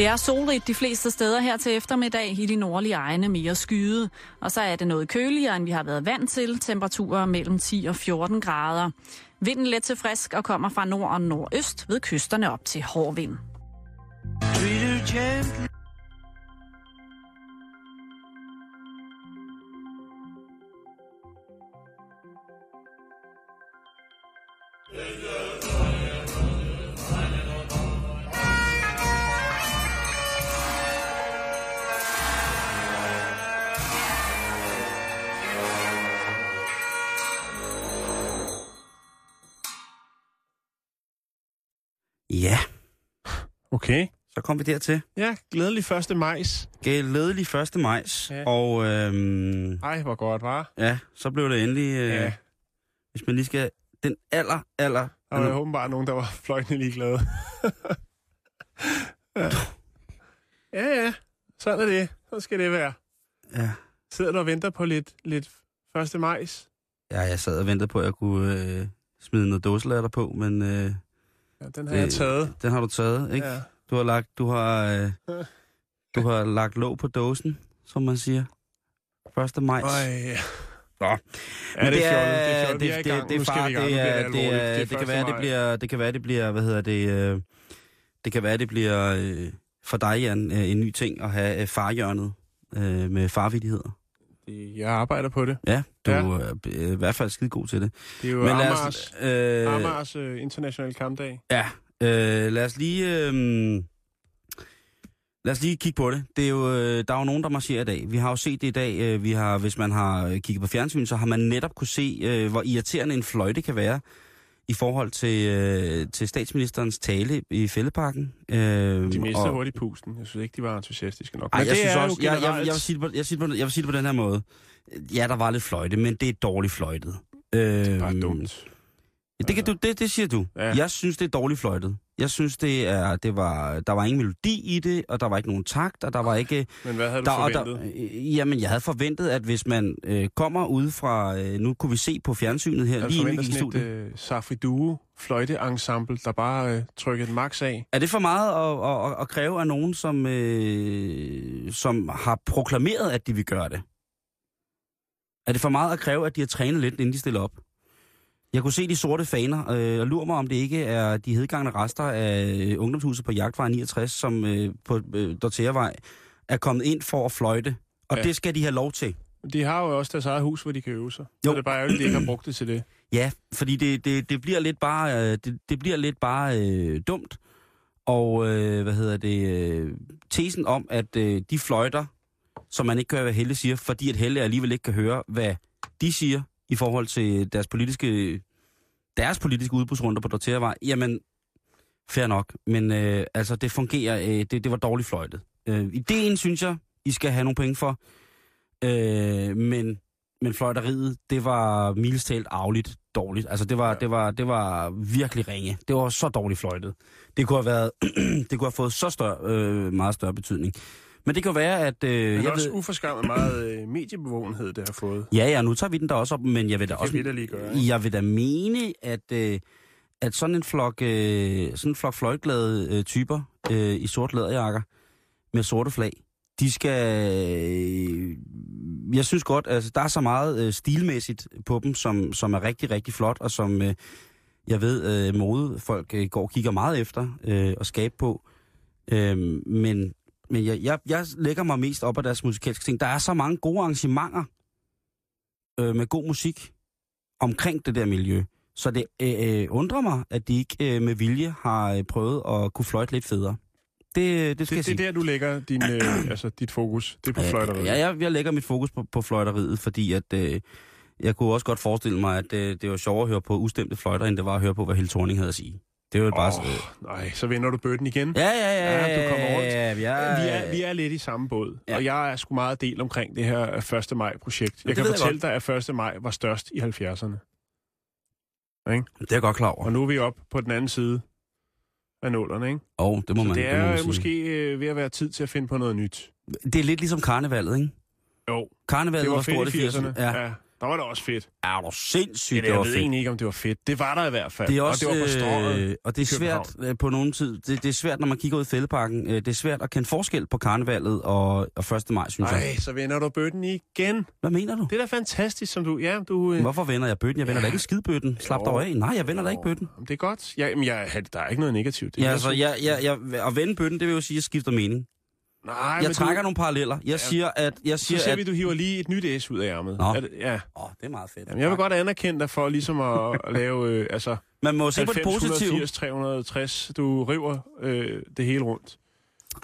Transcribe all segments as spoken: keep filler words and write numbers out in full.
Det er solrigt de fleste steder her til eftermiddag, i de nordlige egne mere skyet. Og så er det noget køligere, end vi har været vant til, temperaturer mellem ti og fjorten grader. Vinden let til frisk og kommer fra nord og nordøst ved kysterne op til hård vind. Ja. Okay. Så kom vi dertil. Ja, glædelig første majs. Glædelig første majs. Ja. Og øhm, ej, hvor godt, var. Ja, så blev det endelig... Øh, ja. Hvis man lige skal... Den aller, aller... Der var jo åbenbart nogen, der var fløjtende ligeglade. Ja. Ja, ja. Sådan er det. Sådan skal det være. Ja. Sidder du og venter på lidt, lidt første majs? Ja, jeg sad og ventede på, at jeg kunne øh, smide noget dåselatter på, men... Øh, Ja, den har det, jeg taget. Den har du taget, ikke? Ja. Du har lagt, du har, øh, du har lagt låg på dåsen, som man siger. første majs. Øj. Nå. Ja, det er fjollet. Det er fjollet. Det er far. Det kan være, det bliver, det kan være, det bliver, hvad hedder det, øh, det kan være, det bliver øh, for dig, Jan, øh, en ny ting at have øh, farhjørnet øh, med farvilligheder. Jeg arbejder på det. Ja, du ja. er i hvert fald skide god til det. Det er jo men Amars, os, øh, Amars øh, internationale kampdag. Ja, øh, lad os lige øh, lad os lige kigge på det. Det er jo øh, der er jo nogen der marcherer i dag. Vi har jo set det i dag. Øh, vi har, hvis man har kigget på fjernsyn, så har man netop kunne se øh, hvor irriterende en fløjte kan være i forhold til øh, til statsministerens tale i Fælledparken. Øh, de mistede hurtigt pusten. Jeg synes ikke, de var entusiastiske nok. Ej, jeg synes også. Jeg, jeg, jeg, jeg vil sige det på, jeg, på, jeg vil sige det på den her måde. Ja, der var lidt fløjte, men det er dårligt fløjtet. Øh, det er bare dumt. Ja, det, kan du, det, det siger du. Ja. Jeg synes, det er dårligt fløjtet. Jeg synes, det er, det var, der var ingen melodi i det, og der var ikke nogen takt, og der var ikke... Men hvad havde du der, forventet? Der, jamen, jeg havde forventet, at hvis man øh, kommer ud fra... Øh, nu kunne vi se på fjernsynet her, lige inden i studiet. Jeg havde forventet sådan et øh, fløjte-ensemble, der bare øh, trykkede max af. Er det for meget at, at, at kræve af nogen, som, øh, som har proklameret, at de vil gøre det? Er det for meget at kræve, at de har trænet lidt, inden de stiller op? Jeg kunne se de sorte faner, øh, og lurer mig, om det ikke er de hedgangne rester af ungdomshuset på Jagtvej niogtres, som øh, på øh, Dorteavej er kommet ind for at fløjte. Og ja. Det skal de have lov til. De har jo også deres eget hus, hvor de kan øve sig. Jo. Så det er bare ærgerligt, de ikke har brugt det til det. Ja, fordi det, det, det bliver lidt bare, øh, det, det bliver lidt bare øh, dumt. Og øh, hvad hedder det? Øh, tesen om, at øh, de fløjter, som man ikke kan høre, hvad Helle siger, fordi at Helle alligevel ikke kan høre, hvad de siger, i forhold til deres politiske, deres politiske udbudsrunder på Dorteavej, jamen, fair nok, men øh, altså, det fungerer, øh, det, det var dårligt fløjtet. Øh, ideen, synes jeg, I skal have nogle penge for, øh, men, men fløjteriet, det var mildest talt arveligt dårligt. Altså, det var, det, var, det var virkelig ringe. Det var så dårligt fløjtet. Det kunne have, været, det kunne have fået så større, øh, meget større betydning. Men det kan være, at... Øh, men jeg også ved... uforskammet meget øh, mediebevågenhed, det har fået. Ja, ja, nu tager vi den der også op, men jeg vil da også... Vi da lige gøre, jeg vil da mene, at, øh, at sådan en flok, øh, sådan en flok fløjtglade øh, typer øh, i sort læderjakker med sorte flag, de skal... Øh, jeg synes godt, altså der er så meget øh, stilmæssigt på dem, som, som er rigtig, rigtig flot, og som øh, jeg ved, øh, modefolk øh, går og kigger meget efter øh, at skabe på. Øh, men... Men jeg, jeg, jeg lægger mig mest op af deres musikalske ting. Der er så mange gode arrangementer øh, med god musik omkring det der miljø. Så det øh, undrer mig, at de ikke øh, med vilje har prøvet at kunne fløjte lidt federe. Det, det, skal det, jeg sige. Det er der, du lægger din, øh, altså dit fokus. Det er på fløjteriet. Ja, jeg, jeg lægger mit fokus på, på fløjteriet, fordi at, øh, jeg kunne også godt forestille mig, at øh, det var sjovere at høre på ustemte fløjter, end det var at høre på, hvad Helle Thorning havde at sige. Det var jo bare oh, sådan. Nej, så vender du bøtten igen. Ja, ja, ja. ja du kommer rundt. Ja, ja. Vi, er, vi er lidt i samme båd, ja. Og jeg er sgu meget del omkring det her første maj-projekt. Jeg kan fortælle jeg dig, at første maj var størst i halvfjerdserne. Ikke? Det er jeg godt klar over. Og nu er vi oppe på den anden side af nålerne, ikke? Åh, oh, det må så man det er det må man måske ved at være tid til at finde på noget nyt. Det er lidt ligesom karnevalet, ikke? Jo. Karnevalet det var, var stort i firserne. Ja. Ja. Der var det også fedt. Er du sindssygt, det var fedt. Jeg ved egentlig ikke, om det var fedt. Det var der i hvert fald. Det er også, og det var på strøget. Og det er svært øh, på nogen tid. Det, det er svært, når man kigger ud i Fælledparken. Det er svært at kende forskel på karnevalet og, og første maj, synes jeg. Nej, så vender du bøtten igen. Hvad mener du? Det er da fantastisk, som du... Ja, du øh... Hvorfor vender jeg bøtten? Jeg vender ja. da ikke skidbøtten. Slap dig af. Nej, jeg vender jo. da ikke bøtten. Det er godt. Ja, men jeg, der er ikke noget negativt. Det ja, altså, jeg, jeg, jeg, at vende bøtten, det vil jo sige, at jeg skifter mening. Nej, jeg men trækker du... nogle paralleller. Jeg ja. siger, at... Jeg siger, så ser at... vi, du hiver lige et nyt S ud af ærmet. Nå, at, ja. oh, det er meget fedt. Jamen, jeg vil godt anerkende dig for ligesom at, at lave... Øh, altså, man må se på det positive. halvfems, hundrede firs, tre hundrede tres. Du river øh, det hele rundt.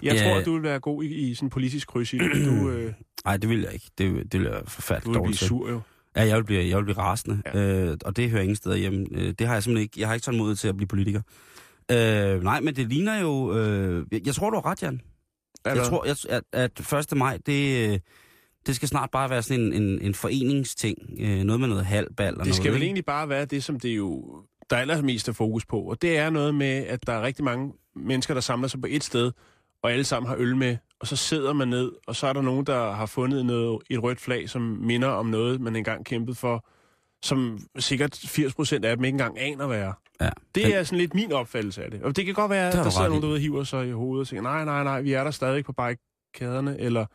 Jeg ja. tror, at du vil være god i, i sådan en politisk kryds i det. Nej, øh... det vil jeg ikke. Det, det vil jeg forfærdeligt dårligt. Du vil blive sur, jo. Ja, jeg vil blive, jeg vil blive rasende. Ja. Øh, og det hører ingen steder hjemme. Det har jeg simpelthen ikke. Jeg har ikke sådan mod til at blive politiker. Øh, nej, men det ligner jo... Øh... Jeg tror, du har ret, Jan. Jeg tror, at, at første maj, det, det skal snart bare være sådan en, en, en foreningsting. Noget med noget halvbal. Det noget, skal vel egentlig bare være det, som det jo, der er allermest er fokus på. Og det er noget med, at der er rigtig mange mennesker, der samler sig på et sted, og alle sammen har øl med. Og så sidder man ned, og så er der nogen, der har fundet noget, et rødt flag, som minder om noget, man engang kæmpede for, som sikkert firs procent af dem ikke engang aner, hvad er. Ja. Det er sådan lidt min opfattelse af det. Og det kan godt være, at der sidder nogen, der hiver sig i hovedet og siger, nej, nej, nej, vi er der stadig på barrikaderne, eller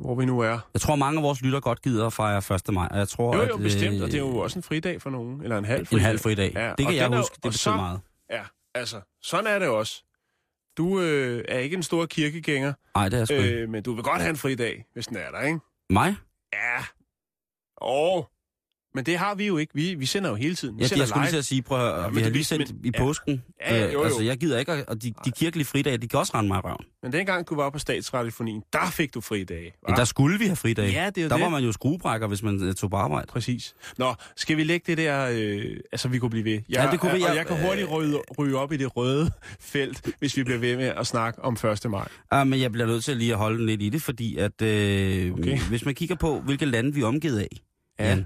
hvor vi nu er. Jeg tror, mange af vores lytter godt gider at fejre første maj. Jeg tror, jo, jo, at, bestemt, øh, og det er jo også en fridag for nogen, eller en halv fridag. En halv fridag. Ja, det kan jeg huske, det betyder så meget. Ja, altså, sådan er det også. Du øh, er ikke en stor kirkegænger. Nej, det er jeg øh, men du vil godt have en fridag, hvis den er der, ikke? Mig? Ja. Åh... Men det har vi jo ikke. Vi, vi sender jo hele tiden. Vi ja, det er sgu lige til at sige, prøv at høre, ja, vi har lige sendt men, i påsken. Ja, ja, jo, jo. Altså, jeg gider ikke, og de, de kirkelige fridage, de kan også rende mig i røven. Men dengang du var på statsradiofonien, der fik du fridage. Ja, der skulle vi have fridage. Ja, det er der det. Var man jo skruebrækker, hvis man tog på arbejde. Præcis. Nå, skal vi lægge det der, øh, altså vi kunne blive ved. Jeg, ja, det kunne vi, jeg, og jeg kan hurtigt ryge, ryge op i det røde felt, hvis vi bliver ved med at snakke om første maj. Ja, men jeg bliver nødt til lige at holde lidt i det, fordi at øh, okay. Hvis man kigger på, hvilke lande vi er omgivet af, ja. Ja,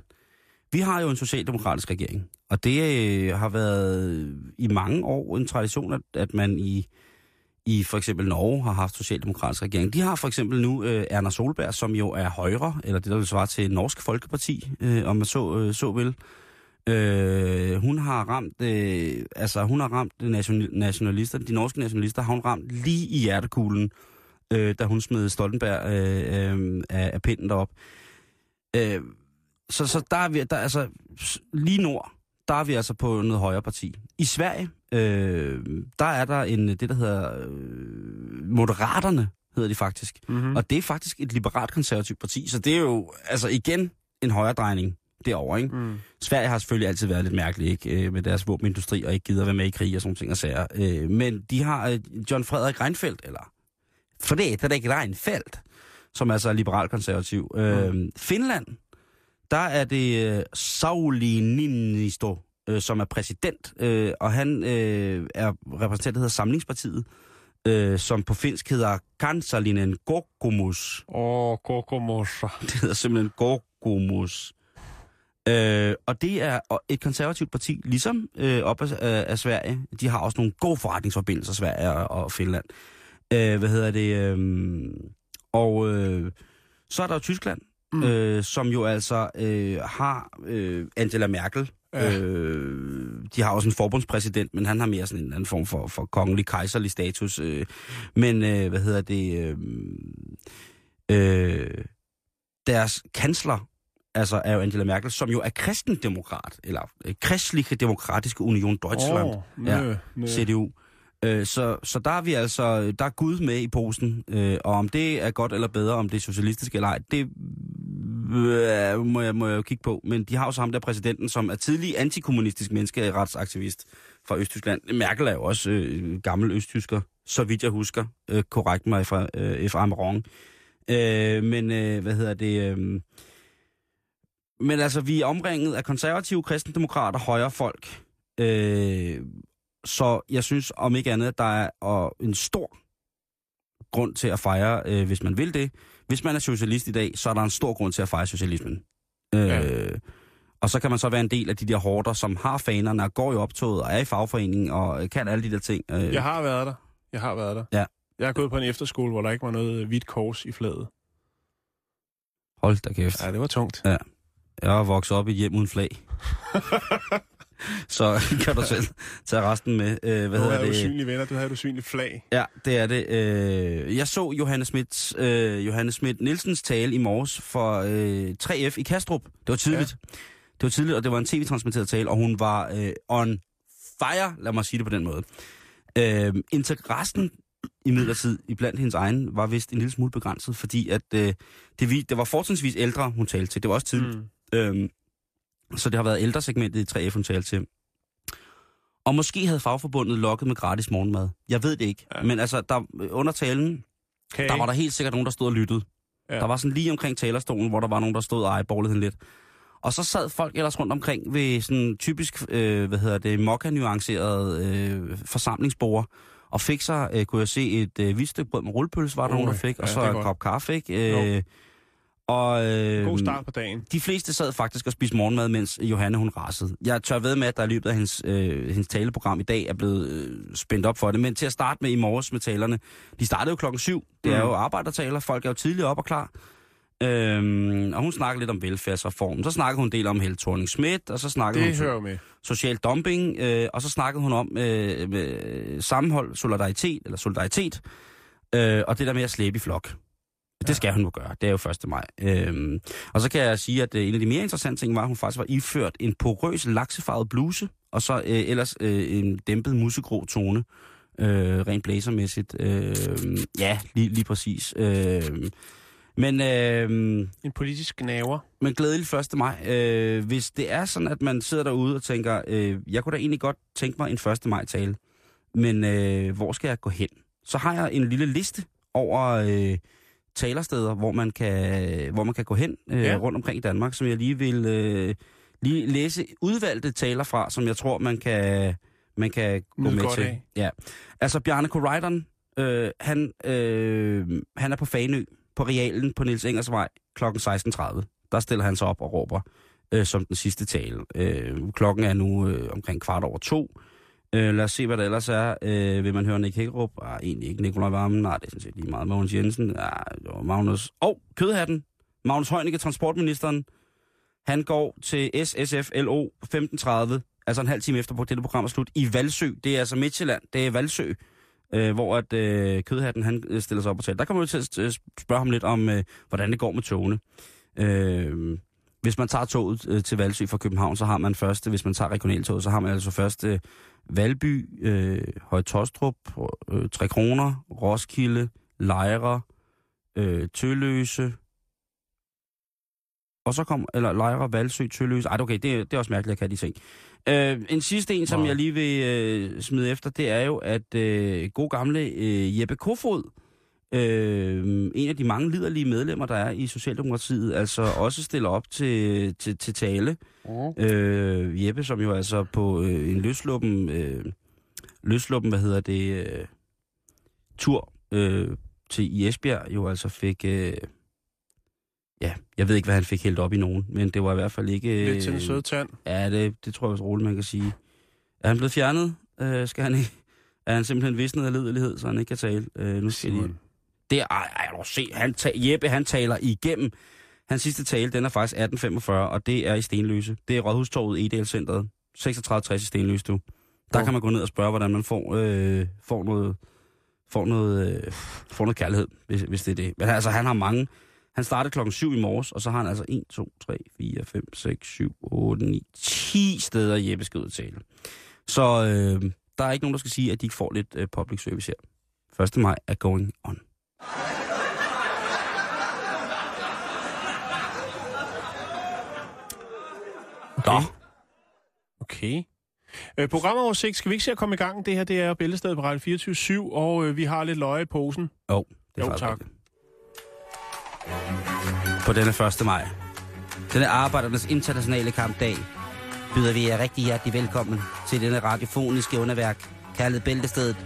vi har jo en socialdemokratisk regering, og det øh, har været i mange år en tradition, at, at man i, i for eksempel Norge har haft socialdemokratisk regering. De har for eksempel nu øh, Erna Solberg, som jo er højre, eller det der vil svare til Norsk Folkeparti, øh, om man så, øh, så vil. Øh, hun har ramt, øh, altså hun har ramt nationalister, de norske nationalister har hun ramt lige i hjertekuglen, øh, da hun smed Stoltenberg øh, øh, af, af pinden derop. Øh, Så, så der er vi, der, altså, lige nord, der er vi altså på noget højre parti. I Sverige, øh, der er der en, det der hedder, øh, Moderaterne hedder de faktisk. Mm-hmm. Og det er faktisk et liberalt konservativt parti, så det er jo, altså igen, en højre drejning derovre, ikke? Mm. Sverige har selvfølgelig altid været lidt mærkeligt, ikke? Med deres våbenindustri, og ikke gider være med i krig og sådan ting og sager. Øh, men de har øh, John Frederik Reinfeldt, eller, for det, det er da ikke Reinfeldt, som altså er liberal-konservativ. Mm. Øh, Finland, der er det øh, Sauli Niinistö, øh, som er præsident, øh, og han øh, er repræsentant, der hedder Samlingspartiet, øh, som på finsk hedder Kansalinen Kokomus. Åh, oh, Kokomus. Det hedder simpelthen Kokomus. Øh, og det er et konservativt parti, ligesom øh, op af, af Sverige. De har også nogle gode forretningsforbindelser, Sverige og, og Finland. Øh, hvad hedder det? Øh, og øh, så er der jo Tyskland. Mm. Øh, som jo altså øh, har øh, Angela Merkel. Ja. Øh, de har også en forbundspræsident, men han har mere sådan en eller anden form for, for kongelig, kejserlig status. Øh. Men øh, hvad hedder det? Øh, øh, deres kansler altså, er jo Angela Merkel, som jo er kristendemokrat, eller Kristlige Demokratiske Union Deutschland, oh, ja, C D U. Så, så der er vi altså, der er Gud med i posen, og om det er godt eller bedre, om det er socialistisk eller ej, det må jeg, må jeg jo kigge på. Men de har jo så ham der præsidenten, som er tidlig antikommunistisk menneskeretsaktivist fra Østtyskland. Merkel er jo også øh, gammel østtysker, så vidt jeg husker. Øh, korrekt mig fra øh, F. Amaron. Øh, men øh, hvad hedder det... Øh, men altså, vi er omringet af konservative, kristendemokrater, højre folk. Øh, Så jeg synes, om ikke andet, at der er og en stor grund til at fejre, øh, hvis man vil det. Hvis man er socialist i dag, så er der en stor grund til at fejre socialismen. Øh, ja. Og så kan man så være en del af de der horder, som har fanerne og går i optoget og er i fagforeningen og kan alle de der ting. Øh. Jeg har været der. Jeg har været der. Ja. Jeg har gået på en efterskole, hvor der ikke var noget hvidt kors i flaget. Hold da kæft. Ja, det var tungt. Ja. Jeg er vokset op i et hjem uden flag. Så kan du selv tage resten med. Hvad du havde usynlige venner, du havde et usynligt flag. Ja, det er det. Jeg så Johanne Schmidt, Johanne Schmidt-Nielsens tale i morges for tre F i Kastrup. Det var tidligt. Ja. Det var tidligt, og det var en tv-transmitteret tale, og hun var on fire, lad mig sige det på den måde. Interessen i midlertid, iblandt hendes egen, var vist en lille smule begrænset, fordi at det, det var fortrinsvis ældre, hun talte til. Det var også tidligt. Mm. Så det har været ældresegmentet i tre F, hun talte til. Og måske havde fagforbundet lokket med gratis morgenmad. Jeg ved det ikke. Ja. Men altså, der, under talen, okay, der var der helt sikkert nogen, der stod og lyttede. Ja. Der var sådan lige omkring talerstolen, hvor der var nogen, der stod og eyeballede hende lidt. Og så sad folk ellers rundt omkring ved sådan typisk, øh, hvad hedder det, mokka-nuanceret øh, forsamlingsbord. Og fik sig, øh, kunne jeg se, et øh, vist stykke brød med rullepølse, var der oh, nogen, der fik. Ja, og så en godt. Kop kaffe, ikke? Øh, Og, øh, god start på dagen. De fleste sad faktisk og spiste morgenmad, mens Johanne hun rasede. Jeg tør ved med, at der i løbet af hendes, øh, hendes taleprogram i dag er blevet øh, spændt op for det. Men til at starte med i morges med talerne, de startede jo klokken syv. Det er jo arbejdertaler, folk er jo tidligere op og klar. Øhm, og hun snakker lidt om velfærdsreformen. Så snakker hun en del om Helle Thorning-Schmidt, og så snakker hun om med. social dumping, øh, og så snakker hun om øh, med sammenhold, solidaritet, eller solidaritet øh, og det der med at slæbe i flok. Det skal hun jo gøre. Det er jo første maj. Øhm, og så kan jeg sige, at en af de mere interessante ting var, at hun faktisk var iført en porøs laksefarvet bluse, og så øh, ellers øh, en dæmpet musegrå tone, øh, rent blæsermæssigt. Øh, ja, lige, lige præcis. Øh, men øh, en politisk gnaver. Men glædelig første maj. Øh, hvis det er sådan, at man sidder derude og tænker, øh, jeg kunne da egentlig godt tænke mig en første maj-tale, men øh, hvor skal jeg gå hen? Så har jeg en lille liste over... Øh, talersteder, hvor man kan, hvor man kan gå hen øh, ja. rundt omkring i Danmark, som jeg lige vil øh, lige læse udvalgte taler fra, som jeg tror, man kan, man kan gå med til. Af. Ja. Altså, Bjarne Corydon, øh, han, øh, han er på Fanø, på Realen, på Niels Engersvej, kl. seksten tredive. Der stiller han sig op og råber øh, som den sidste tale. Øh, klokken er nu øh, omkring kvart over to. Øh, lad os se, hvad der ellers er. Øh, vil man høre Nick Hækkerup? Ah, egentlig ikke Nikolaj Vammen. Nej, det er sådan set lige meget. Mogens Jensen. Ah, det var Magnus. Åh, oh, kødhatten. Magnus Heunicke, transportministeren. Han går til S S F L O femten tredive, altså en halv time efter, på dette program er slut, i Valsø. Det er altså Midtjylland. Det er Valsø, øh, hvor at, øh, kødhatten han stiller sig op og taler. Der kommer vi til at spørge ham lidt om, øh, hvordan det går med togene. Øh, hvis man tager toget øh, til Valsø fra København, så har man først, hvis man tager regionaltoget, så har man altså først... Øh, Valby, øh, Høje-Tostrup, øh, Tre Kroner, Roskilde, Lejre, øh, Tølløse, og så kom, eller Lejre, Valsø, Tølløse. Ej, okay, det, det er også mærkeligt, jeg kan de ting. Øh, en sidste en, som wow. jeg lige vil øh, smide efter, det er jo, at øh, god gamle øh, Jeppe Kofod, øh, en af de mange liderlige medlemmer, der er i Socialdemokratiet, altså også stiller op til, til, til tale. Ja. Øh, Jeppe, som jo altså på øh, en løsluppen, øh, løsluppen, hvad hedder det, øh, tur øh, til i Esbjerg, jo altså fik, øh, ja, jeg ved ikke, hvad han fik hældt op i nogen, men det var i hvert fald ikke... Øh, Lidt til en sød tand. Ja, det, det tror jeg også roligt, man kan sige. Er han blevet fjernet? Øh, skal han ikke? Er han simpelthen visnet af ledelighed, så han ikke kan tale? Øh, nu skal jeg lige... Det er, ej, ej, lad se, han ta- Jeppe, han taler igennem. Hans sidste tale, den er faktisk atten femogfyrre, og det er i Stenløse. Det er Rådhustorvet i E D L-centret. seksogtredive tres i Stenløse, du. Der oh. kan man gå ned og spørge, hvordan man får, øh, får, noget, får, noget, øh, får noget kærlighed, hvis, hvis det er det. Men altså, han har mange. Han startede klokken syv i morges, og så har han altså en, to, tre, fire, fem, seks, syv, otte, ni, ti steder, Jeppe skal ud og tale. Så øh, der er ikke nogen, der skal sige, at de ikke får lidt øh, public service her. første maj er going on. Okay. okay. Øh, programoversigt skal vi ikke se at komme i gang. Det her det er Bæltestedet på Radio fireogtyve syv, og øh, vi har lidt løje i posen. Jo, oh, det er jo, tak. På denne første maj, denne arbejdernes internationale kampdag, byder vi jer rigtig hjertelig velkommen til denne radiofoniske underværk, kaldet Bæltestedet.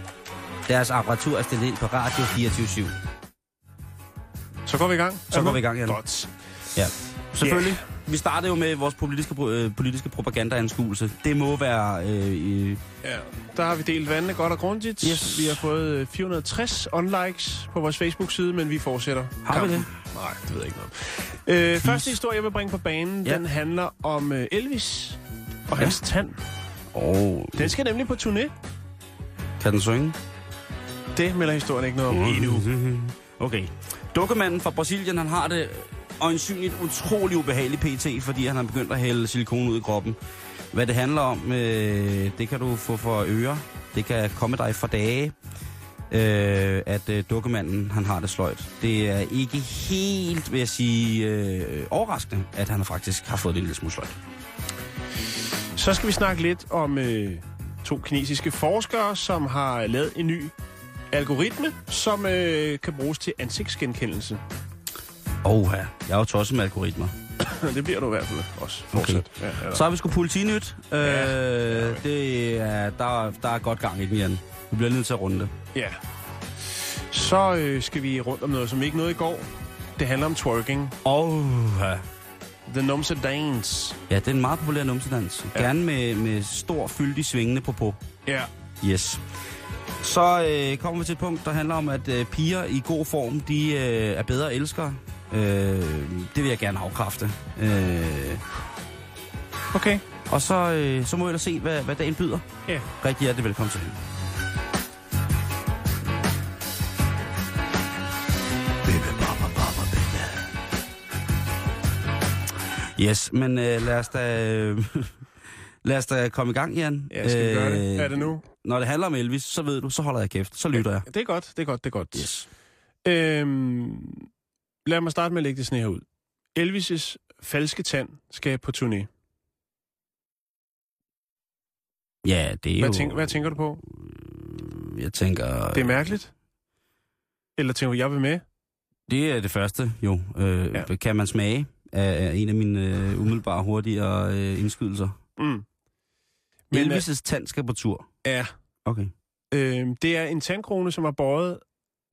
Deres apparatur er stillet ind på Radio fireogtyve syv. Så går vi i gang. Så går vi i gang, Jan. Godt. Ja, selvfølgelig. Yeah. vi startede jo med vores politiske, øh, politiske propagandaanskuelse. Det må være... Øh, øh. Ja, der har vi delt vandene godt og grundigt. Yes. Vi har fået fire hundrede og tres onlikes på vores Facebook-side, men vi fortsætter. Har vi det? Nej, det ved jeg ikke noget. Øh, første historie, jeg vil bringe på banen, ja. Den handler om øh, Elvis og ja. hans tand. Oh. Den skal nemlig på turné. Kan den synge? Det melder historien ikke noget om endnu. Okay. Dukkemanden fra Brasilien, han har det øjensynligt utrolig ubehageligt P T, fordi han har begyndt at hælde silikon ud i kroppen. Hvad det handler om, øh, det kan du få for ører. Det kan komme dig for dage, øh, at øh, dukkemanden, han har det sløjt. Det er ikke helt, vil jeg sige, øh, overraskende, at han faktisk har fået det en lille smule sløjt. Så skal vi snakke lidt om øh, to kinesiske forskere, som har lavet en ny algoritme, som øh, kan bruges til ansigtsgenkendelse. Åh, ja. Jeg er jo tosset med algoritmer. Det bliver du i hvert fald også. Okay. Ja, ja, så har vi sgu politinyt. Øh, ja, ja, ja. Det er, der, der er godt gang i den, Jan. Vi bliver nødt til at runde det. Ja. Så øh, skal vi rundt om noget, som ikke nåede i går. Det handler om twerking. Åh, ja. The numse dance. Ja, det er en meget populær numse dans. Ja. Gerne med, med stor, fyldig, svingende popo. Ja. Yes. Så øh, kommer vi til et punkt, der handler om, at øh, piger i god form, de øh, er bedre elskere. Øh, det vil jeg gerne afkræfte. Øh. Okay. Og så, øh, så må vi ellers se, hvad, hvad dagen byder. Ja. Yeah. Rigtig hjertelig velkommen til. Yes, men øh, lad os da... Øh, lad os da komme i gang, Jan. Ja, skal vi gøre det? Er det nu? Når det handler om Elvis, så ved du, så holder jeg kæft. Så lytter jeg. Det er godt, det er godt, det er godt. Yes. Øhm, lad mig starte med at lægge det sådan her ud. Elvis' falske tand skal på turné. Ja, det er hvad jo... Tænker, hvad tænker du på? Jeg tænker... Det er mærkeligt? Eller tænker du, jeg vil med? Det er det første, jo. Øh, ja. Kan man smage af en af mine øh, umiddelbare hurtigere øh, indskydelser? Mm. Men Elvis' tand skal på tur? Ja. Okay. Øhm, det er en tandkrone, som er båret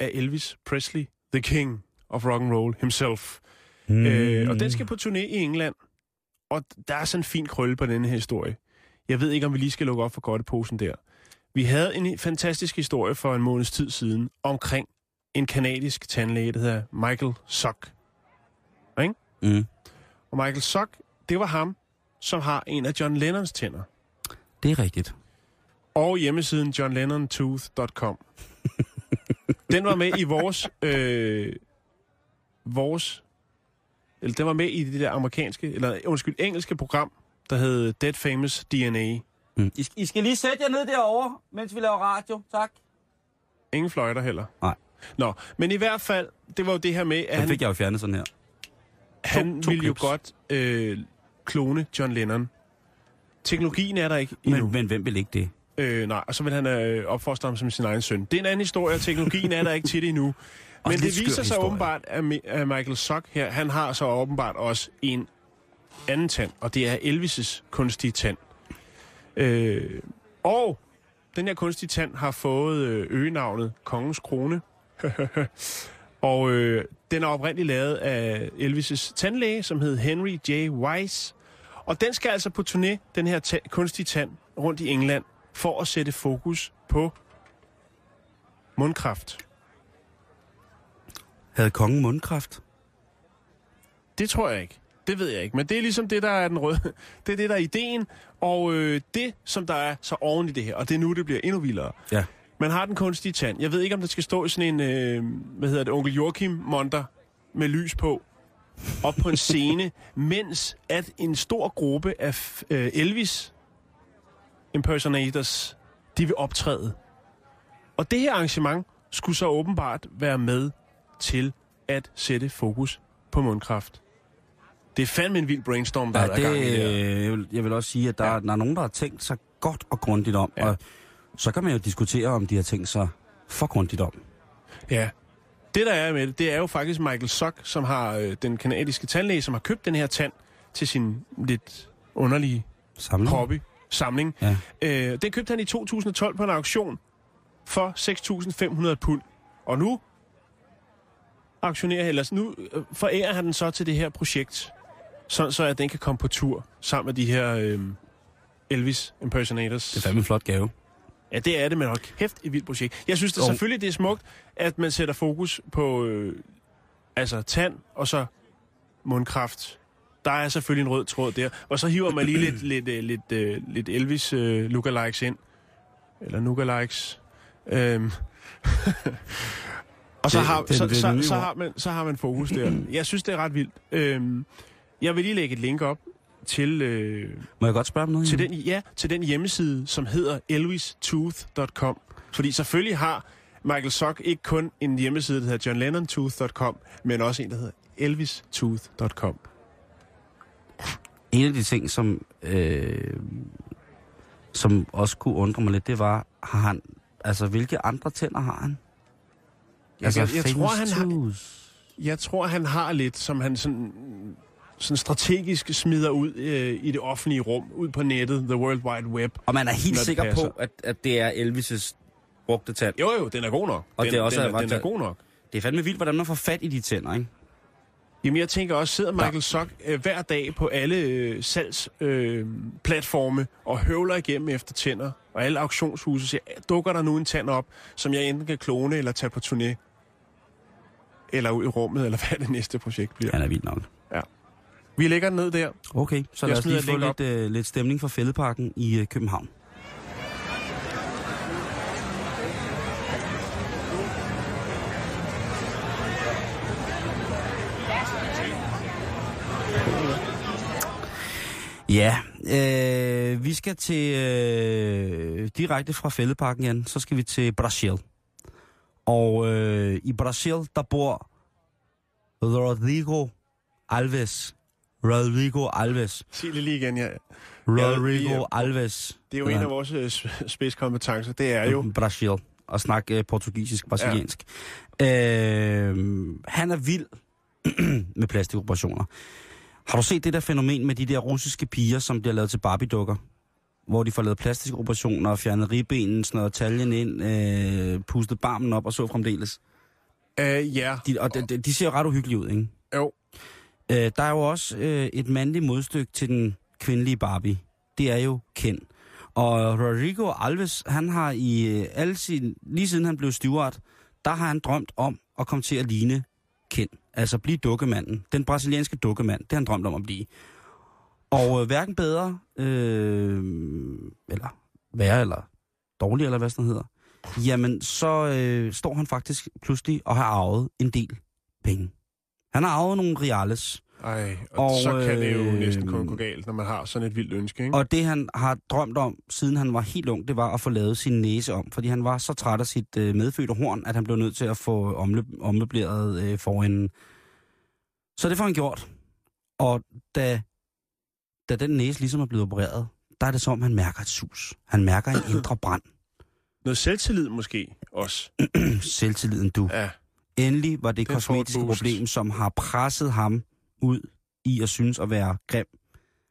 af Elvis Presley, the king of rock and roll himself. Mm. Øh, og den skal på turné i England. Og der er sådan en fin krølle på denne historie. Jeg ved ikke, om vi lige skal lukke op for godteposen der. Vi havde en fantastisk historie for en måneds tid siden omkring en kanadisk tandlæge, der hedder Michael Sock. Ikke? Mm. Og Michael Sock, det var ham, som har en af John Lennons tænder. Det er rigtigt. Og hjemmesiden john lennon tooth dot com. Den var med i vores... Øh, vores... Eller den var med i det der amerikanske... Eller undskyld, engelske program, der hed Dead Famous D N A. Mm. I, I skal lige sætte jer ned derovre, mens vi laver radio. Tak. Ingen fløjter heller. Nej. Nå, men i hvert fald, det var jo det her med... At han fik jeg jo fjernet sådan her. Han to, to ville klips. jo godt... Øh, klone John Lennon. Teknologien er der ikke endnu. Men, men hvem vil ikke det? Øh, nej, og så vil han øh, opfostre ham som sin egen søn. Det er en anden historie, teknologien er der ikke til det endnu. Men det, det viser sig historie. åbenbart, at, at Michael Sock her, han har så åbenbart også en anden tand, og det er Elvis' kunstige tand. Øh, og den her kunstige tand har fået øgenavnet Kongens Krone. Og øh, den er oprindeligt lavet af Elvis' tandlæge, som hed Henry J. Wise. Og den skal altså på turné, den her ta- kunstige tand, rundt i England, for at sætte fokus på mundkræft. Havde kongen mundkræft? Det tror jeg ikke. Det ved jeg ikke. Men det er ligesom det, der er den røde. Det er det, der er ideen. Og øh, det, som der er så oven i det her. Og det er nu, det bliver endnu vildere. Ja. Man har den kunstige tand. Jeg ved ikke, om der skal stå sådan en, øh, hvad hedder det, onkel Joachim-monter med lys på, op på en scene, mens at en stor gruppe af øh, Elvis-impersonators, de vil optræde. Og det her arrangement skulle så åbenbart være med til at sætte fokus på mundkræft. Det er fandme en vild brainstorm, der ja, er der gang i det. Jeg vil, jeg vil også sige, at der, ja. der er nogen, der har tænkt sig godt og grundigt om, ja. og så kan man jo diskutere, om de har tænkt sig for grundigt om. Ja, det der er med det, det er jo faktisk Michael Sock, som har øh, den kanadiske tandlæge, som har købt den her tand til sin lidt underlige samling. hobby, samling. Ja. Øh, den købte han i to tusind og tolv på en auktion for seks tusind fem hundrede pund. Og nu auktionerer han, altså nu forærer han den så til det her projekt. Sådan så, at den kan komme på tur sammen med de her øh, Elvis impersonators. Det er fandme en flot gave. Ja, det er det, men hold kæft et vildt projekt. Jeg synes det, selvfølgelig, det er smukt, at man sætter fokus på øh, altså tand og så mundkræft. Der er selvfølgelig en rød tråd der. Og så hiver man lige lidt, lidt, øh, lidt, øh, lidt Elvis øh, lookalikes ind. Eller nookalikes. Øhm. Og så har, så, så, så, har man, så har man fokus der. Jeg synes, det er ret vildt. Øhm, jeg vil lige lægge et link op til, øh, må jeg godt spørge om noget, til den, ja, til den hjemmeside, som hedder elvis tooth dot com. Fordi selvfølgelig har Michael Sock ikke kun en hjemmeside, der hedder john lennon tooth dot com, men også en, der hedder elvis tooth dot com. En af de ting, som, øh, som også kunne undre mig lidt, det var, har han, altså, hvilke andre tænder har han? Altså, jeg, jeg, tror, han har, jeg tror, han har lidt, som han sådan, sådan strategisk smider ud øh, i det offentlige rum, ud på nettet, the world wide web. Og man er helt sikker på, at, at det er Elvis' brugte tand. Jo, jo, den er god nok. Og den, det er også den, er, den er god nok. Det er fandme vildt, hvordan man får fat i de tænder, ikke? Jamen, jeg tænker også, sidder Michael Sock øh, hver dag på alle øh, salgsplatforme øh, og høvler igennem efter tænder, og alle auktionshuse siger, dukker der nu en tand op, som jeg enten kan klone eller tage på turné, eller ud i rummet, eller hvad det næste projekt bliver. Han er vildt nok. Ja. Vi lægger den ned der. Okay, så lad os lige få lidt, øh, lidt stemning fra Fælledparken i øh, København. Ja, øh, vi skal til øh, direkte fra Fælledparken, Jan, så skal vi til Brasil. Og øh, i Brasil, der bor Rodrigo Alves. Rodrigo Alves. Sig det lige igen, ja. Rodrigo ja, det er, Alves. Det er jo en af vores øh, spidskompetencer, det er jo Brasil, at snakke øh, portugisisk, brasiliansk. Ja. Øh, han er vild med plastikoperationer. Har du set det der fænomen med de der russiske piger, som bliver lavet til Barbie-dukker? Hvor de får lavet plastiske operationer, fjernet ribbenen, snøret taljen ind, øh, pustet barmen op og så fremdeles. Ja. Uh, yeah. de, og de, de, de ser jo ret uhyggelige ud, ikke? Jo. Uh, der er jo også øh, et mandligt modstykke til den kvindelige Barbie. Det er jo Ken. Og Rodrigo Alves, han har i øh, alle sine, lige siden han blev steward, der har han drømt om at komme til at ligne Ken. Altså blive dukkemanden. Den brasilianske dukkemand, det har han drømt om at blive. Og øh, hverken bedre, øh, eller værre, eller dårlig, eller hvad sådan hedder, jamen så øh, står han faktisk pludselig og har arvet en del penge. Han har arvet nogle reales. Ej, og, og så øh, kan det jo næsten kun gå galt, når man har sådan et vildt ønske, ikke? Og det han har drømt om, siden han var helt ung, det var at få lavet sin næse om. Fordi han var så træt af sit øh, medfødte horn, at han blev nødt til at få omløb- ommøbleret øh, forenden. Så det får han gjort. Og da, da den næse ligesom er blevet opereret, der er det som, han mærker et sus. Han mærker en indre brand. Noget selvtillid måske også. Selvtilliden, du. Ja. Endelig var det, det kosmetiske problem, som har presset ham ud i at synes at være grim.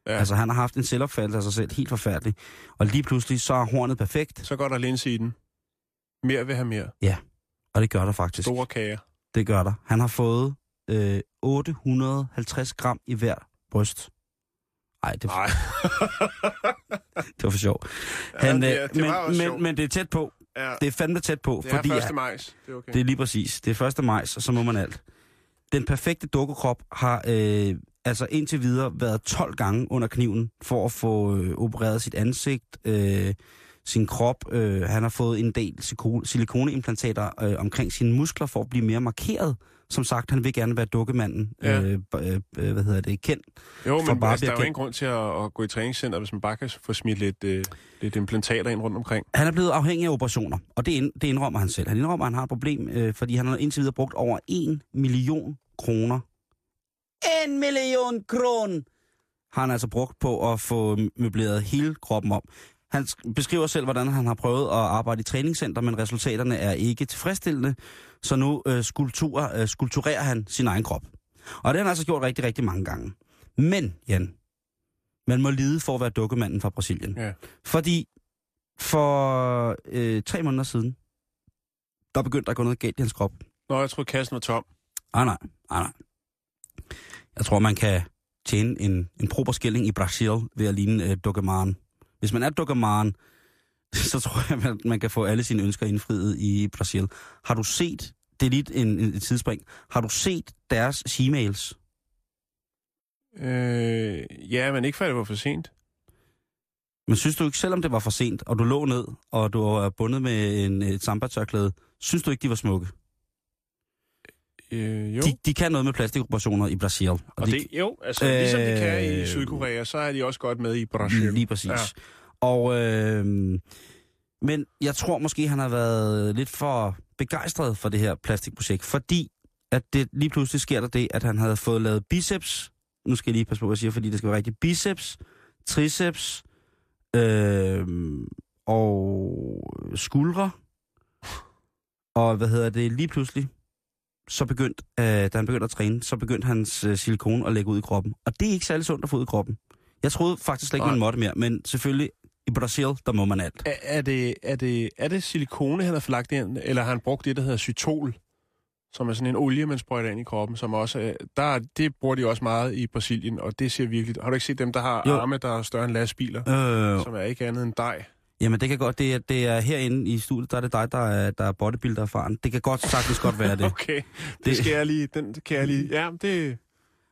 Ja. Altså han har haft en selvopfattelse af sig selv, helt forfærdelig. Og lige pludselig, så er hornet perfekt. Så går der linse i den. Mere vil have mere. Ja, og det gør der faktisk. Store kager. Det gør der. Han har fået øh, otte hundrede og halvtreds gram i hver bryst. Ej, det var, det var for sjovt. Ja, men, men, sjov. men det er tæt på. Ja. Det er fandme tæt på. Det er fordi, første majs. Det er, okay. Det er lige præcis. Det er første majs, og så må man alt. Den perfekte dukkekrop har øh, altså indtil videre været tolv gange under kniven for at få øh, opereret sit ansigt, øh, sin krop. Øh, han har fået en del silikoneimplantater øh, omkring sine muskler for at blive mere markeret. Som sagt, han vil gerne være dukkemanden. Ja. Øh, øh, hvad hedder det? Ken. Jo, men bare altså, der er jo ingen grund til at, at gå i træningscenter, hvis man bare kan få smidt lidt, øh, lidt implantater ind rundt omkring. Han er blevet afhængig af operationer, og det indrømmer han selv. Han indrømmer, at han har et problem, øh, fordi han har indtil videre brugt over en million kroner. En million kroner har han altså brugt på at få møbleret hele kroppen om. Han beskriver selv, hvordan han har prøvet at arbejde i træningscenter, men resultaterne er ikke tilfredsstillende, så nu øh, skulpturer, øh, skulpturerer han sin egen krop. Og det har han altså gjort rigtig, rigtig mange gange. Men, Jan, man må lide for at være dukkemanden fra Brasilien. Ja. Fordi for øh, tre måneder siden, der begyndte der at gå noget galt i hans krop. Nå, jeg tror kassen var tom. Ej, nej, nej, nej. Jeg tror, man kan tjene en, en proper skilling i Brasil ved at ligne øh, Dokemaren. Hvis man er Dokemaren, så tror jeg, at man kan få alle sine ønsker indfriet i Brasil. Har du set, det er lidt en, en tidsspring, har du set deres shemails? Øh, ja, men ikke før det var for sent. Men synes du ikke, selvom det var for sent, og du lå ned, og du var bundet med en, et samba-tørklæde, synes du ikke, de var smukke? Øh, jo. De, de kan noget med plastikoperationer i Brasil. Og, og de, det, jo, altså øh, ligesom de kan i Sydkorea, så er de også godt med i Brasil. Lige præcis. Ja. Og, øh, men jeg tror måske, han har været lidt for begejstret for det her plastikprojekt, fordi at det lige pludselig sker der det, at han havde fået lavet biceps. Nu skal jeg lige passe på, hvad jeg siger, fordi det skal være rigtigt. Biceps, triceps øh, og skuldre. Og hvad hedder det? Lige pludselig, så begyndte, øh, da han begyndte at træne, så begyndte hans øh, silikone at lægge ud i kroppen. Og det er ikke særlig sundt at få ud i kroppen. Jeg troede faktisk slet ikke, man måtte mere, men selvfølgelig i Brasil, der må man alt. Er, er, det, er, det, er det silikone, han har forlagt ind, eller har han brugt det, der hedder xytol, som er sådan en olie, man sprøjter ind i kroppen, som også er, der, det bruger de også meget i Brasilien, og det ser virkelig... Har du ikke set dem, der har jo. Arme, der er større end lastbiler, øh. som er ikke andet end dig? Jamen, det kan godt... Det er, det er herinde i studiet, der er det dig, der er, der er bodybuilder-erfaren. Det kan godt sagtens godt være det. Okay, det, det skal jeg lige... Den kan jeg lige... Ja, det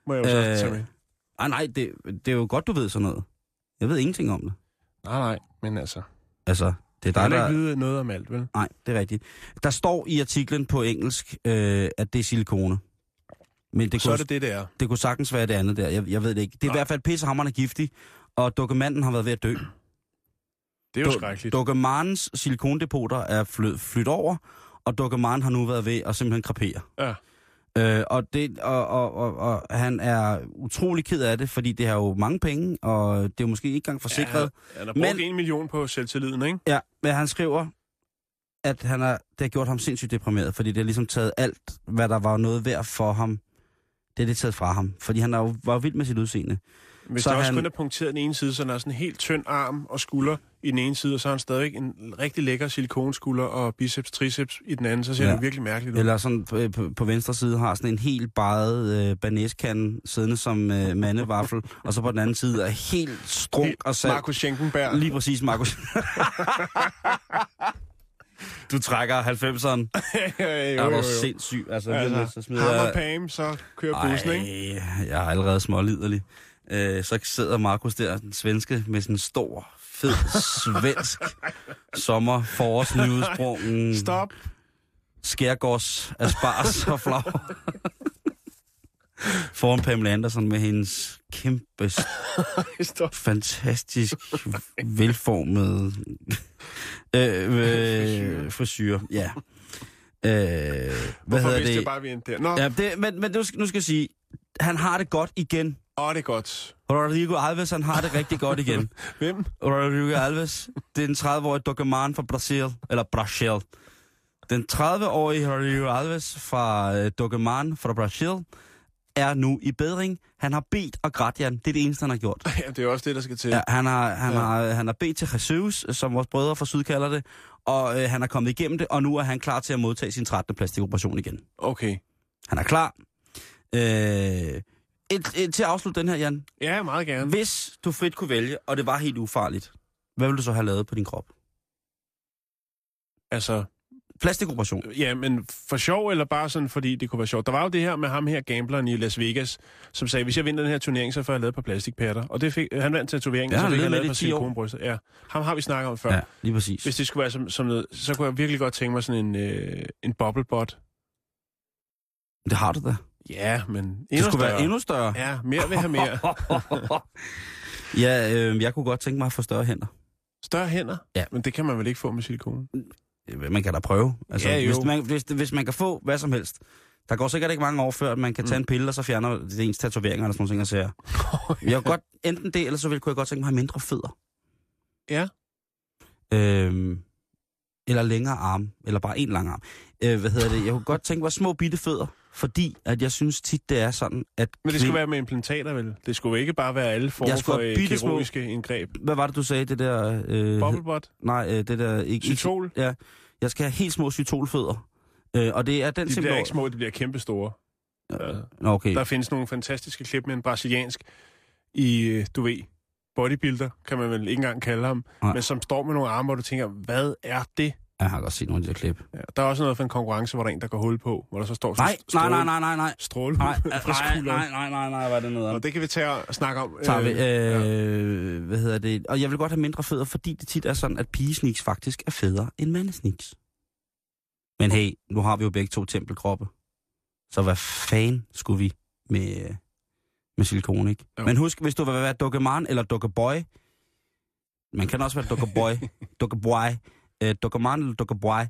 må jeg jo øh. tage med. Ej, nej, det, det er jo godt, du ved sådan noget. Jeg ved ingenting om det. Nej, nej, men altså... Altså... Det er dig, der... ikke vide noget om alt, vel? Nej, det er rigtigt. Der står i artiklen på engelsk, øh, at det er silikone. Men det så kunne, er det det, der. Det kunne sagtens være det andet der. Jeg, jeg ved det ikke. Det er nej. I hvert fald pissehammerende giftig, og dokumenten har været ved at dø. Det er jo Do- skrækkeligt. Dokumentens silikondepoter er fly- flyttet over, og dokumenten har nu været ved at simpelthen krepere. Ja. Øh, og, det, og, og, og, og han er utrolig ked af det, fordi det har jo mange penge, og det er jo måske ikke engang forsikret. Ja, han har brugt en million på selvtilliden, ikke? Ja, men han skriver, at han er, det har gjort ham sindssygt deprimeret, fordi det har ligesom taget alt, hvad der var noget værd for ham, det er det taget fra ham. Fordi han er jo, var jo vild med sit udseende. Hvis så det også han... kun er punkteret den ene side, så han har sådan en helt tynd arm og skulder i den ene side, og så har han stadigvæk en rigtig lækker silikonskulder og biceps, triceps i den anden, så ser ja. Det virkelig mærkeligt ud. Eller sådan på, på venstre side har sådan en helt bajet øh, banæskande siddende som øh, mandevaffel, og så på den anden side er helt strunk og sat. Markus Schenkenberg. Lige præcis, Markus. Du trækker halvfemseren. Ja, jo, jo, jo. Er sindssyg. Altså, altså så smider ham og Pam, så kører bussen, ikke? Ej, jeg er allerede småliderlig. Øh, så sidder Markus der, den svenske, med sådan en stor, fed, svensk sommer, forårsnyudsprungen. Stop. Skærgårds, aspars og flager. Foran Pamela Andersen med hendes kæmpe, stop. Fantastisk, velformede øh, øh, frisyr. Ja. Øh, Hvorfor vidste jeg bare, vi endte der? Nå. Ja, det, men men nu, skal, nu skal jeg sige, han har det godt igen. Åh, oh, det er godt. Rodrigo Alves, han har det rigtig godt igen. Hvem? Rodrigo Alves. Det er den tredive-årige dokument fra Brasil. Eller Brasil. Den tredive-årige Rodrigo Alves fra uh, dokument fra Brasil er nu i bedring. Han har bedt og gratjern. Det er det eneste, han har gjort. Ja, det er også det, der skal til. Ja, han har, han ja. har, han har bedt til Jesus, som vores brødre fra Syd kalder det. Og uh, han er kommet igennem det, og nu er han klar til at modtage sin trettende plastikoperation igen. Okay. Han er klar. Øh... Et, et, til at afslutte den her, Jan. Ja, meget gerne. Hvis du frit kunne vælge, og det var helt ufarligt, hvad ville du så have lavet på din krop? Altså... plastikoperation. Ja, men for sjov, eller bare sådan, fordi det kunne være sjovt. Der var jo det her med ham her, gambleren i Las Vegas, som sagde, hvis jeg vinder den her turnering, så får jeg lavet et par plastikpatter. Og det fik, han vandt tatoveringen, så fik han lavet et par silikonbryster. Ja, ham har vi snakket om før. Ja, lige præcis. Hvis det skulle være som, som noget, så kunne jeg virkelig godt tænke mig sådan en, øh, en bobblebot. Det har du da. Ja, men endnu det skulle større. Være endnu større. Ja, mere vil have mere. Ja, øh, jeg kunne godt tænke mig at få større hænder. Større hænder? Ja. Men det kan man vel ikke få med silikone? Man kan da prøve. Altså, ja, hvis, man, hvis, hvis man kan få hvad som helst. Der går sikkert ikke mange år før, at man kan tage mm. en pille, og så fjerner det ens tatoveringer eller sådan nogle ting, så jeg siger. Jeg kunne godt, enten det, eller så ville, kunne jeg godt tænke mig at have mindre fødder. Ja. Øhm, eller længere arme. Eller bare en lang arm. Øh, hvad hedder det? Jeg kunne godt tænke mig små bitte fødder. Fordi at jeg synes tit, det er sådan, at... Men det skulle være med implantater, vel? Det skulle ikke bare være alle former for kirurgiske indgreb. Hvad var det, du sagde? Det der... Øh, Bobblebot? Nej, øh, det der... Ikke, xytol? Ikke, ja, jeg skal have helt små xytolfødder. Øh, og det er den de simpelthen... De bliver ikke små, de bliver kæmpestore. Okay. Der findes nogle fantastiske klip med en brasiliansk i, du ved, bodybuilder, kan man vel ikke engang kalde ham, ja. Men som står med nogle arme, hvor du tænker, hvad er det? Jeg har godt set nogle af de her klip. Ja, der er også noget for en konkurrence, hvor der er en, der går hul på, hvor der så står sådan strål... Nej, nej, nej, nej. Strål... Nej, nej, nej, nej, nej, nej, hvad er det noget? Og det kan vi tage og snakke om. Tager vi, øh, ja. Hvad hedder det? Og jeg vil godt have mindre fødder, fordi det tit er sådan, at pigesneaks faktisk er federe end mandesneaks. Men hey, nu har vi jo begge to tempelkroppe. Så hvad fanden skulle vi med, med silikon, ikke? Jo. Men husk, hvis du vil være dukkemand eller dukkeboy, man kan også være dukkeboy, dukkeboy, øh, dukkemand eller dukkeboy,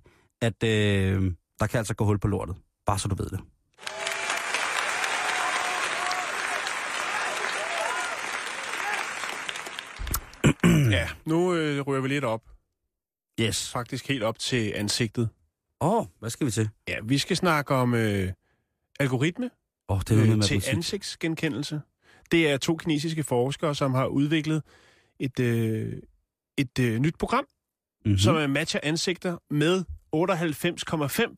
at øh, der kan altså gå hul på lortet. Bare så du ved det. Ja, nu øh, rører vi lidt op. Yes. Faktisk helt op til ansigtet. Åh, oh, hvad skal vi til? Ja, vi skal snakke om... Øh, algoritme oh, det er øh, med til musik. Ansigtsgenkendelse. Det er to kinesiske forskere, som har udviklet et, øh, et øh, nyt program, mm-hmm. som matcher ansigter med otteoghalvfems komma fem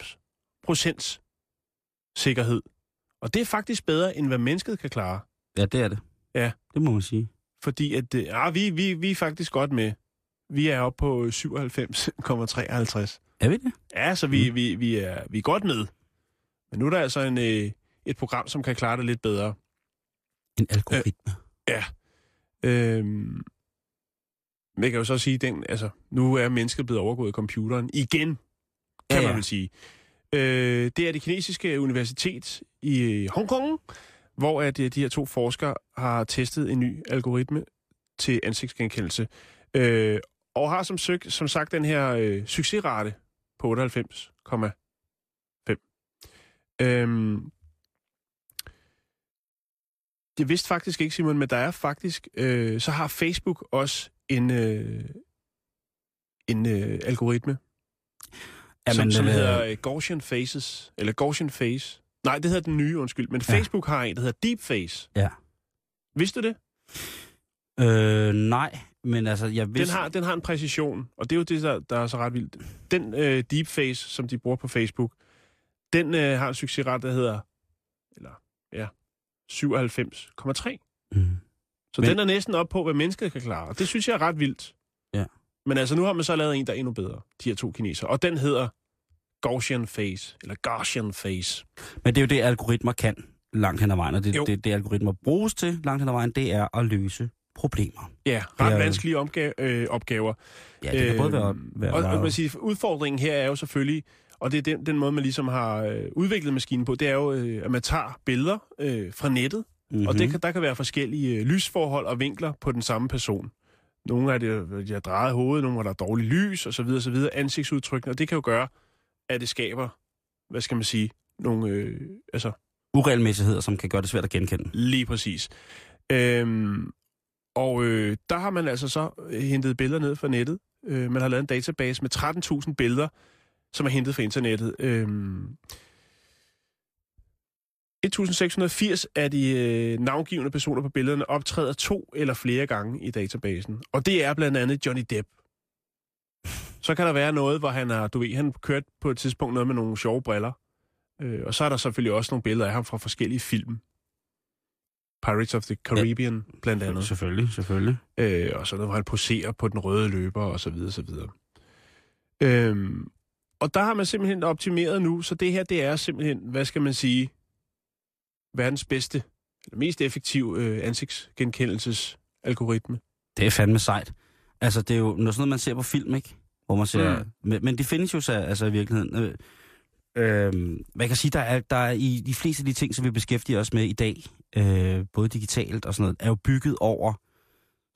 procent sikkerhed. Og det er faktisk bedre, end hvad mennesket kan klare. Ja, det er det. Ja. Det må man sige. Fordi at, øh, ah, vi, vi, vi er faktisk godt med. Vi er oppe på syvoghalvfems komma treoghalvtreds. Er vi det? Ja, så vi, mm. vi, vi, er, vi er godt med. Men nu er der altså en, øh, et program, som kan klare det lidt bedre. En algoritme. Øh, ja. Øh, man kan jo så sige, den, altså, nu er mennesket blevet overgået af computeren igen, kan ja, ja. man vel sige. Øh, det er det kinesiske universitet i Hongkong, hvor at de her to forskere har testet en ny algoritme til ansigtsgenkendelse. Øh, og har som, søg, som sagt den her øh, succesrate på otteoghalvfems komma fem. Øhm, jeg vidste faktisk ikke, Simon, men der er faktisk øh, så har Facebook også en øh, en øh, algoritme, jamen, som, som øh, hedder øh, Gaussian Faces eller Gaussian Face. Nej, det hedder den nye, undskyld, men ja. Facebook har en, der hedder Deep Face. Ja. Vidste du det? Øh, nej, men altså jeg vidste... Den har den har en præcision, og det er jo det der, der er så ret vildt. Den øh, Deep Face, som de bruger på Facebook. Den øh, har en succesrate, der hedder eller, ja, syvoghalvfems komma tre. Mm. Så men, den er næsten op på, hvad mennesket kan klare. Og det synes jeg er ret vildt. Ja. Men altså, nu har man så lavet en, der er endnu bedre. De her to kineser. Og den hedder Gaussian Face. Eller Gaussian Face. Men det er jo det, algoritmer kan langt hen ad vejen. Og det, det, det, det algoritmer bruges til langt hen ad vejen, det er at løse problemer. Ja, ret er, vanskelige omga- øh, opgaver. Ja, det kan øh, både være... være og, og man siger, udfordringen her er jo selvfølgelig... Og det er den, den måde, man ligesom har øh, udviklet maskinen på, det er jo, øh, at man tager billeder øh, fra nettet, mm-hmm. og det kan, der kan være forskellige øh, lysforhold og vinkler på den samme person. Nogle er det, de har drejet hovedet, nogle er der dårligt lys, og så videre, så videre, ansigtsudtrykken, og det kan jo gøre, at det skaber, hvad skal man sige, nogle, øh, altså... uregelmæssigheder, som kan gøre det svært at genkende. Lige præcis. Øhm, og øh, der har man altså så hentet billeder ned fra nettet. Øh, man har lavet en database med tretten tusind billeder, som er hentet fra internettet. Øhm, et tusind seks hundrede og firs af de øh, navngivende personer på billederne optræder to eller flere gange i databasen. Og det er blandt andet Johnny Depp. Så kan der være noget, hvor han har, du ved, han kørt på et tidspunkt noget med nogle sjove briller. Øh, og så er der selvfølgelig også nogle billeder af ham fra forskellige film. Pirates of the Caribbean, ja, blandt andet. Selvfølgelig, selvfølgelig. Øh, og så noget, hvor han poserer på den røde løber, og så videre, så videre. Øhm, Og der har man simpelthen optimeret nu, så det her, det er simpelthen, hvad skal man sige, verdens bedste, eller mest effektive øh, ansigtsgenkendelsesalgoritme. Det er fandme sejt. Altså, det er jo noget sådan noget, man ser på film, ikke? Hvor man ser... Mm. Men, men det findes jo så, altså i virkeligheden. Øh, øh, man kan sige, der er, der er i de fleste af de ting, som vi beskæftiger os med i dag, øh, både digitalt og sådan noget, er jo bygget over,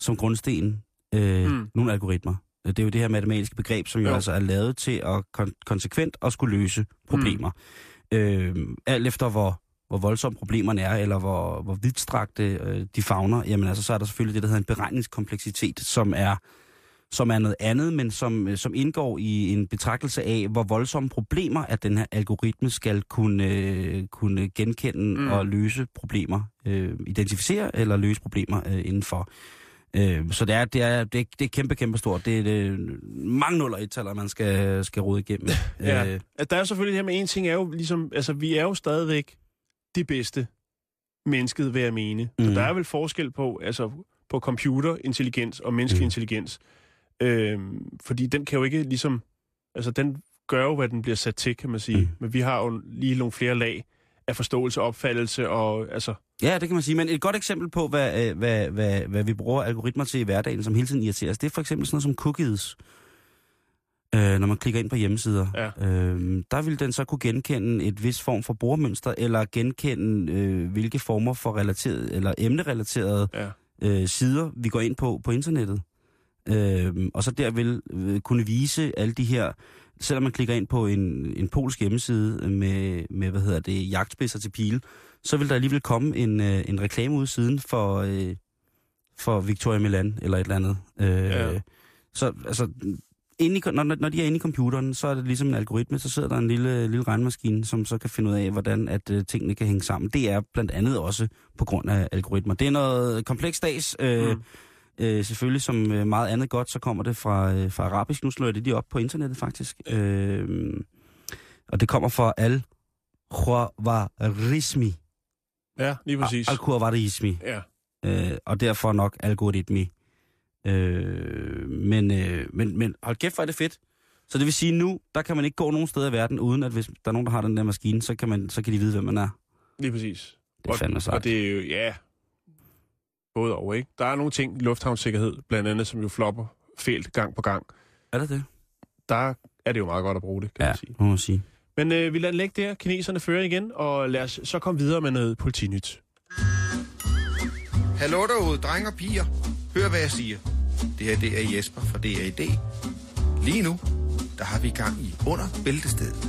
som grundsten, øh, mm. nogle algoritmer. Det er jo det her matematiske begreb, som jo, jo. altså er lavet til at kon- konsekvent at skulle løse problemer. Mm. Øh, alt efter hvor, hvor voldsomme problemerne er, eller hvor, hvor vidtstrakte øh, de favner, jamen altså, så er der selvfølgelig det, der hedder en beregningskompleksitet, som er, som er noget andet, men som, som indgår i en betragtelse af, hvor voldsomme problemer, at den her algoritme skal kunne, øh, kunne genkende mm. og løse problemer, øh, identificere eller løse problemer øh, indenfor. Så det er, det, er, det, er, det er kæmpe, kæmpe stort. Det er det, mange nuller i taler, man skal, skal rode igennem. Ja. Der er selvfølgelig det her med en ting, er jo ligesom, altså vi er jo stadigvæk det bedste, mennesket vil jeg mene. Mm. Så der er vel forskel på, altså, på computerintelligens og menneskelig mm. intelligens. Øh, fordi den kan jo ikke ligesom... Altså, den gør jo, hvad den bliver sat til, kan man sige. Mm. Men vi har jo lige nogle flere lag af forståelse, opfattelse og... altså. Ja, det kan man sige. Men et godt eksempel på, hvad, hvad, hvad, hvad vi bruger algoritmer til i hverdagen, som hele tiden irriterer os, det er for eksempel sådan noget som cookies. Øh, når man klikker ind på hjemmesider. Ja. Øh, der vil den så kunne genkende et vis form for brugermønster, eller genkende øh, hvilke former for relateret, eller emnerelaterede ja. øh, sider, vi går ind på på internettet. Øh, og så der vil øh, kunne vise alle de her, selvom man klikker ind på en, en polsk hjemmeside med, med, hvad hedder det, jagtspidser til pile, så vil der alligevel komme en, øh, en reklame ud siden for, øh, for Victoria Milan, eller et eller andet. Øh, ja. Så altså... I, når, når de er inde i computeren, så er det ligesom en algoritme, så sidder der en lille, lille regnmaskine, som så kan finde ud af, hvordan at, uh, tingene kan hænge sammen. Det er blandt andet også på grund af algoritmer. Det er noget kompleks dags. Øh, mm. øh, selvfølgelig som meget andet godt, så kommer det fra, øh, fra arabisk. Nu slår jeg det lige op på internettet faktisk. Øh, og det kommer fra al-Khwarizmi. Ja, lige præcis. Al-Khwarizmi. Ja. Øh, og derfor nok algoritmi. Øh, men, øh, men, men hold kæft, hvor er det fedt. Så det vil sige, nu, der kan man ikke gå nogen steder i verden, uden at hvis der er nogen, der har den der maskine, så kan, man, så kan de vide, hvem man er. Lige præcis. Det er fandme sagt. Og det er jo, ja, både over, ikke? Der er nogle ting, lufthavnssikkerhed, blandt andet, som jo flopper fælt gang på gang. Er det det? Der er det jo meget godt at bruge det, kan ja, man sige. Må man sige. Men øh, vi lader den ligge der, kineserne fører igen, og lad os så komme videre med noget politinyt. Hallo derude, drenge og piger. Hør, hvad jeg siger. Det her, det er Jesper fra D R I D. Lige nu, der har vi gang i under Bæltestedet.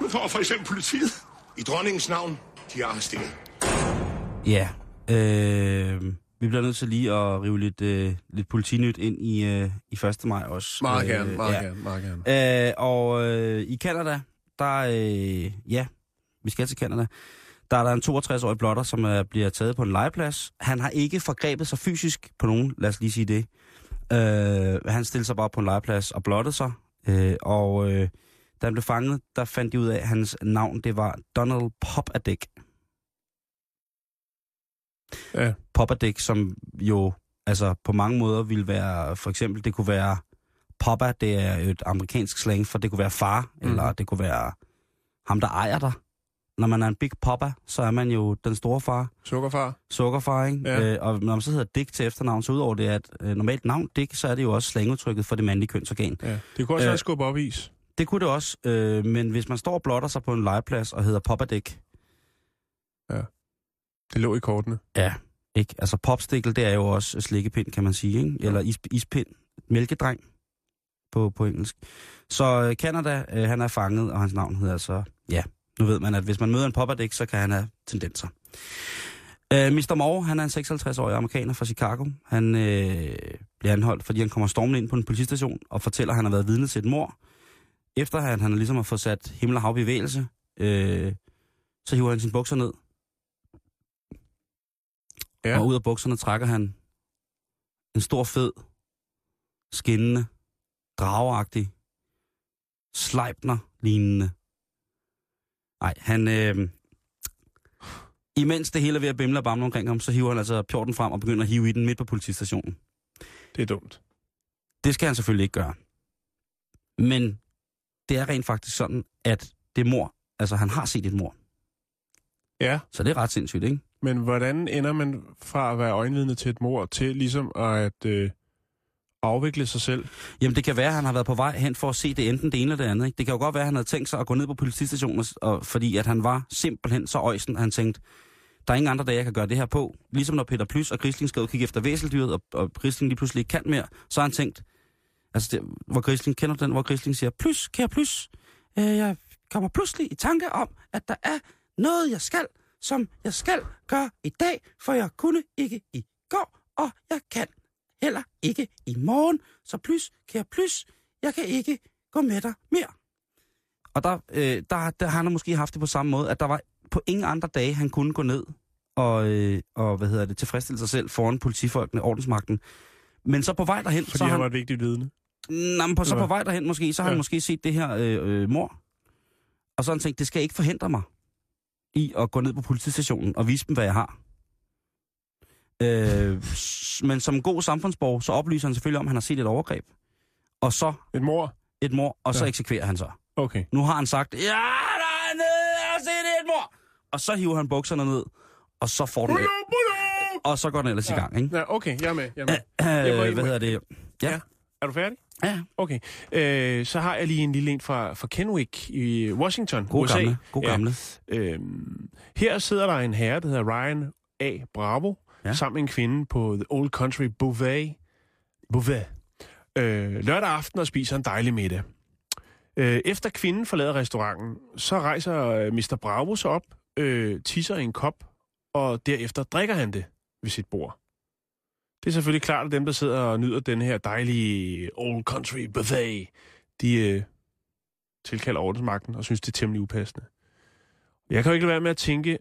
Nu får for eksempel politiet i dronningens navn, de er arresteret. Ja, øh, vi bliver nødt til lige at rive lidt, øh, lidt politinyt ind i, øh, i første maj også. Meget gerne, meget ja. gerne, meget gerne. Øh, og øh, i Canada, der øh, ja... vi skal til Canada, der er der en toogtres-årig blotter, som er, bliver taget på en legeplads. Han har ikke forgrebet sig fysisk på nogen, lad os lige sige det. Uh, han stillede sig bare på en legeplads og blottede sig. Uh, og uh, da han blev fanget, der fandt de ud af, at hans navn, det var Donald Popadick. Ja. Popadick, som jo altså på mange måder ville være, for eksempel, det kunne være Poppa, det er et amerikansk slang, for det kunne være far, mm. eller det kunne være ham, der ejer dig. Når man er en big poppa, så er man jo den store far. Sukkerfar. Sukkerfar, ikke? Ja. Øh, og når man så hedder Dick til efternavn, så udover det, at øh, normalt navn Dick, så er det jo også slangudtrykket for det mandlige kønsorgan. Ja. Det kunne også øh, være skubbe op is. Det kunne det også, øh, men hvis man står og blotter sig på en legeplads og hedder Popadick. Ja, det lå i kortene. Ja, ikke? Altså popstikkel, det er jo også slikkepind, kan man sige, ikke? Eller is, ispind, mælkedreng på, på engelsk. Så Canada, øh, han er fanget, og hans navn hedder altså, ja... Nu ved man, at hvis man møder en Popadick, så kan han have tendenser. Øh, mister Moore, han er en seksoghalvtreds-årig amerikaner fra Chicago. Han øh, bliver anholdt, fordi han kommer stormende ind på en politistation og fortæller, at han har været vidne til et mord. Efter at han ligesom har fået sat himmel og hav i bevægelse, øh, så hiver han sine bukser ned. Ja. Og ud af bukserne trækker han en stor, fed, skinnende, drageagtig, Sleipner-lignende. Nej, han... Øh, imens det hele er ved at bimle og bamle omkring ham, så hiver han altså pjorten frem og begynder at hive i den midt på politistationen. Det er dumt. Det skal han selvfølgelig ikke gøre. Men det er rent faktisk sådan, at det mor... Altså, han har set et mor. Ja. Så det er ret sindssygt, ikke? Men hvordan ender man fra at være øjenvidne til et mor til ligesom at... Øh afvikle sig selv? Jamen, det kan være, at han har været på vej hen for at se det enten det ene eller det andet. Ikke? Det kan jo godt være, at han havde tænkt sig at gå ned på politistationen, og, fordi at han var simpelthen så øjsen, at han tænkte, der er ingen andre dage, jeg kan gøre det her på. Ligesom når Peter Plys og Grisling skal ud og kigge efter væseldyret, og, og Grisling lige pludselig ikke kan mere, så har han tænkt, altså, det, hvor Grisling kender den, hvor Grisling siger, Plys, kære Plys, øh, jeg kommer pludselig i tanke om, at der er noget, jeg skal, som jeg skal gøre i dag, for jeg kunne ikke i går, og jeg kan heller ikke i morgen, så plus, kære plus, jeg kan ikke gå med dig mere. Og der, øh, der, der har han måske haft det på samme måde, at der var på ingen andre dage, han kunne gå ned og, øh, og hvad hedder det, tilfredsstille sig selv foran politifolkene, ordensmagten. Men så på vej derhen... Fordi så han var et vigtigt vidne. Nå, men på, så på vej derhen måske, så har ja. han måske set det her øh, mor. Og så har han tænkt, det skal ikke forhindre mig i at gå ned på politistationen og vise dem, hvad jeg har. Øh, men som god samfundsborger, så oplyser han selvfølgelig om, at han har set et overgreb. Og så... Et mor? Et mor, og ja. så eksekverer han så. Okay. Nu har han sagt, ja, der er nede, jeg har set et mor! Og så hiver han bukserne ned, og så får den... Og så går den ellers ja. i gang, ikke? Ja, okay, jeg er med, jeg er med. Æh, øh, jeg hvad hedder det? Ja. ja. Er du færdig? Ja. Okay. Øh, så har jeg lige en lille en fra, fra Kennewick i Washington, God U S A. Gamle. God gamle. Ja. Øh, her sidder der en herre, der hedder Ryan A. Bravo, ja. sammen med en kvinde på The Old Country Beauvais. Beauvais. Øh, lørdag aften og spiser en dejlig middag. Øh, efter kvinden forlader restauranten, så rejser mister Bravo sig op, øh, tisser i en kop, og derefter drikker han det ved sit bord. Det er selvfølgelig klart, at dem, der sidder og nyder den her dejlige Old Country buffet, de øh, tilkalder ordensmagten og synes, det er temmelig upassende. Jeg kan jo ikke lade være med at tænke...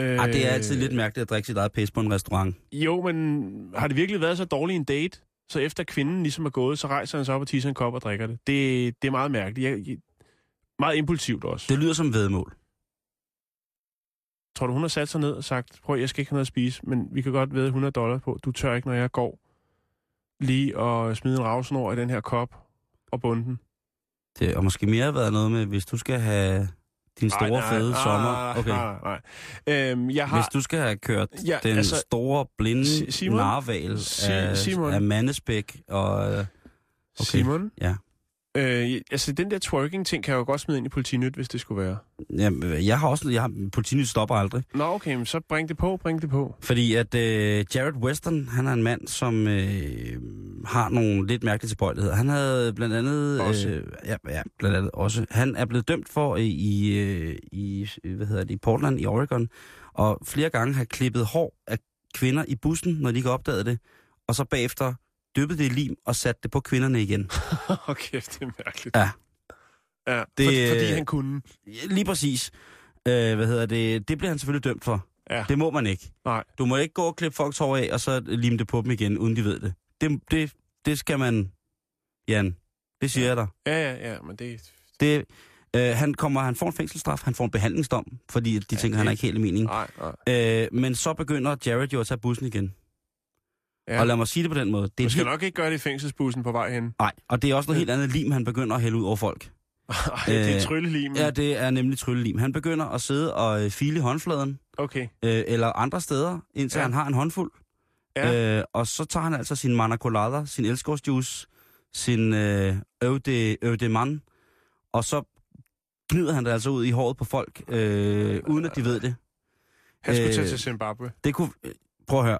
Øh, Arh, det er altid lidt mærkeligt at drikke sit eget pis på en restaurant. Jo, men har det virkelig været så dårlig en date, så efter kvinden ligesom er gået, så rejser han sig op og tisser en kop og drikker det? Det, det er meget mærkeligt. Jeg, jeg, meget impulsivt også. Det lyder som væddemål. Tror du, hun har sat sig ned og sagt, prøv, jeg skal ikke have noget at spise, men vi kan godt vædde hundrede dollars på, du tør ikke, når jeg går, lige at smide en ravsnor i den her kop og bunde den? Det har måske mere været noget med, hvis du skal have din store, nej, nej, fede nej, sommer. Okay. Nej, nej. Øhm, jeg har... Hvis du skal have kørt ja, den altså... store, blinde Simon? narval af, Simon. af mandespæk og... Okay. Simon? Ja. Øh, altså, den der twerking-ting kan jeg jo godt smide ind i Politinyt, hvis det skulle være. Jamen, jeg har også... Jeg har, Politinyt stopper aldrig. Nå, okay, men så bring det på, bring det på. Fordi at øh, Jared Weston, han er en mand, som øh, har nogle lidt mærkelige tilbøjeligheder. Han havde blandt andet... Også. Øh, ja, ja, blandt andet også. Han er blevet dømt for i, øh, i, hvad hedder det, i Portland, i Oregon, og flere gange har klippet hår af kvinder i bussen, når de ikke opdagede det, og så bagefter... dyppede det i lim og satte det på kvinderne igen. Okay, det er mærkeligt. Ja. Ja, det, fordi, fordi han kunne. Lige præcis. Øh, hvad hedder det? Det bliver han selvfølgelig dømt for. Ja. Det må man ikke. Nej. Du må ikke gå og klippe folks hår af, og så lime det på dem igen, uden de ved det. Det, det, det skal man... Jan, det siger ja. jeg dig. Ja, ja, ja, men det... det øh, han, kommer, han får en fængselsstraf, han får en behandlingsdom, fordi de ja, tænker, det... han er ikke helt i meningen. Nej, nej. Øh, men så begynder Jared jo at tage bussen igen. Ja. Og lad mig sige det på den måde. Det er skal helt... nok ikke gøre det i fængselsbussen på vej hen. Nej, og det er også noget helt andet lim, han begynder at hælde ud over folk. Ej, det er tryllelim. Ja, det er nemlig tryllelim. Han begynder at sidde og file i håndfladen. Okay. Øh, eller andre steder, indtil ja. han har en håndfuld. Ja. Øh, og så tager han altså sin manacolada, sin elskovsjuice, sin øh, øv de, øv de man, og så knyder han det altså ud i håret på folk, øh, uden at de ved det. Han skulle øh, tage til Zimbabwe. Det kunne... Prøv at høre.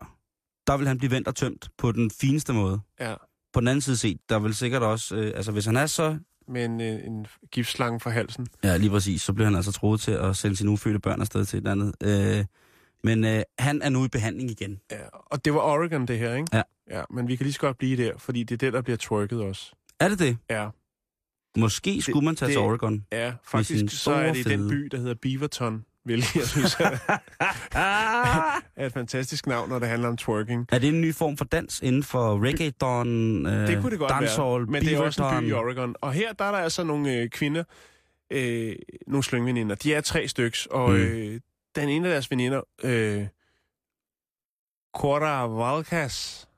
Der vil han blive vendt og tømt på den fineste måde. Ja. På den anden side set, der vil sikkert også... Øh, altså, hvis han er så... Med en, en giftslange fra halsen. Ja, lige præcis. Så bliver han altså troet til at sende sine ufødte børn afsted til et eller andet. Øh, men øh, han er nu i behandling igen. Ja, og det var Oregon, det her, ikke? Ja. Ja, men vi kan lige så godt blive der, fordi det er det, der bliver twerket også. Er det det? Ja. Måske skulle det, man tage det, til Oregon. Ja, faktisk så er det i den by, der hedder Beaverton. Hvilket jeg synes er, er et fantastisk navn, når det handler om twerking. Er det en ny form for dans inden for reggaeton, øh, det kunne det godt dancehall, være, men det er også en by i Oregon. Og her der er der altså nogle øh, kvinder, øh, nogle slyngveninder. De er tre styks, og mm. øh, den ene af deres veninder, øh, Cora Valkas.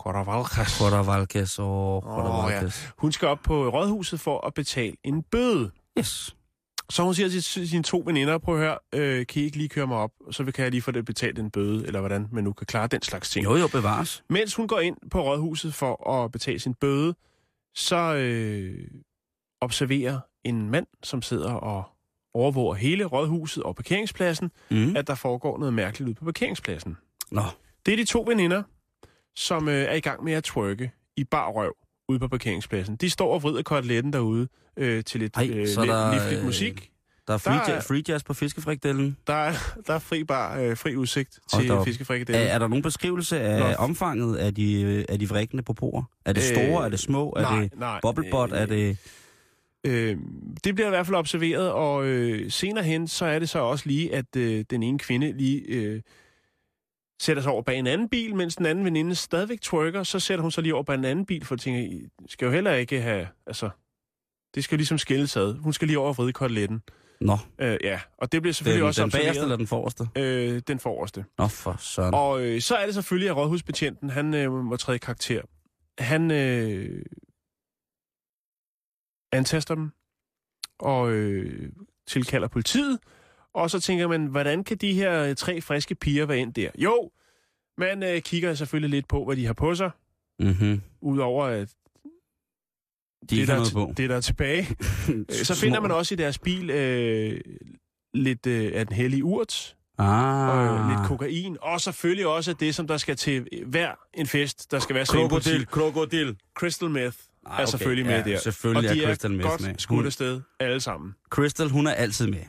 Cora Valkas. Cora Valkas og Cora oh, Valkas. Ja. Hun skal op på rådhuset for at betale en bøde. Yes. Så hun siger til sine to veninder, prøv at høre, øh, kan I ikke lige køre mig op, så kan jeg lige få det betalt en bøde, eller hvordan man nu kan klare den slags ting. Jo, jo, bevares. Mens hun går ind på rådhuset for at betale sin bøde, så øh, observerer en mand, som sidder og overvåger hele rådhuset og parkeringspladsen, mm. at der foregår noget mærkeligt ud på parkeringspladsen. Nå. Det er de to veninder, som øh, er i gang med at twerke i bar røv ude på parkeringspladsen. De står og vrider koteletten derude øh, til lidt øh, livligt musik. Der er free, der er, free jazz på fiskefrikadellen. Der er, der er fri, bar, øh, fri udsigt og til fiskefrikadellen. Er, er der nogen beskrivelse af Nå. omfanget af de, af de vrikkende proporer? Er det store? Øh, er det små? Er nej, det nej, bobblebot? Øh, er det... Øh, det bliver i hvert fald observeret, og øh, senere hen, så er det så også lige, at øh, den ene kvinde lige... Øh, sætter sig over bag en anden bil, mens den anden veninde stadigvæk twerker, så sætter hun sig lige over bag en anden bil, for at tænke, I skal jo heller ikke have, altså, det skal jo ligesom skilles ad. Hun skal lige over og vride koteletten. Nå. Øh, ja, og det bliver selvfølgelig den, også den bagerste eller den forreste? Øh, den forreste. Nå, for sådan. Og øh, så er det selvfølgelig, at rådhusbetjenten, han øh, må træde karakter. Han øh, antaster dem og øh, tilkalder politiet. Og så tænker man, hvordan kan de her tre friske piger være ind der? Jo, man øh, kigger selvfølgelig lidt på, hvad de har på sig. Mm-hmm. Udover at de det, der t- på. det, der er tilbage. Så finder man også i deres bil øh, lidt øh, af den hellige urt. Ah. Og lidt kokain. Og selvfølgelig også det, som der skal til hver en fest, der skal være sådan en krokodil. Krokodil. Crystal meth. Ej, er selvfølgelig okay. med ja, der. Selvfølgelig og de er, er med. Godt skudt afsted, alle sammen. Crystal, hun er altid med.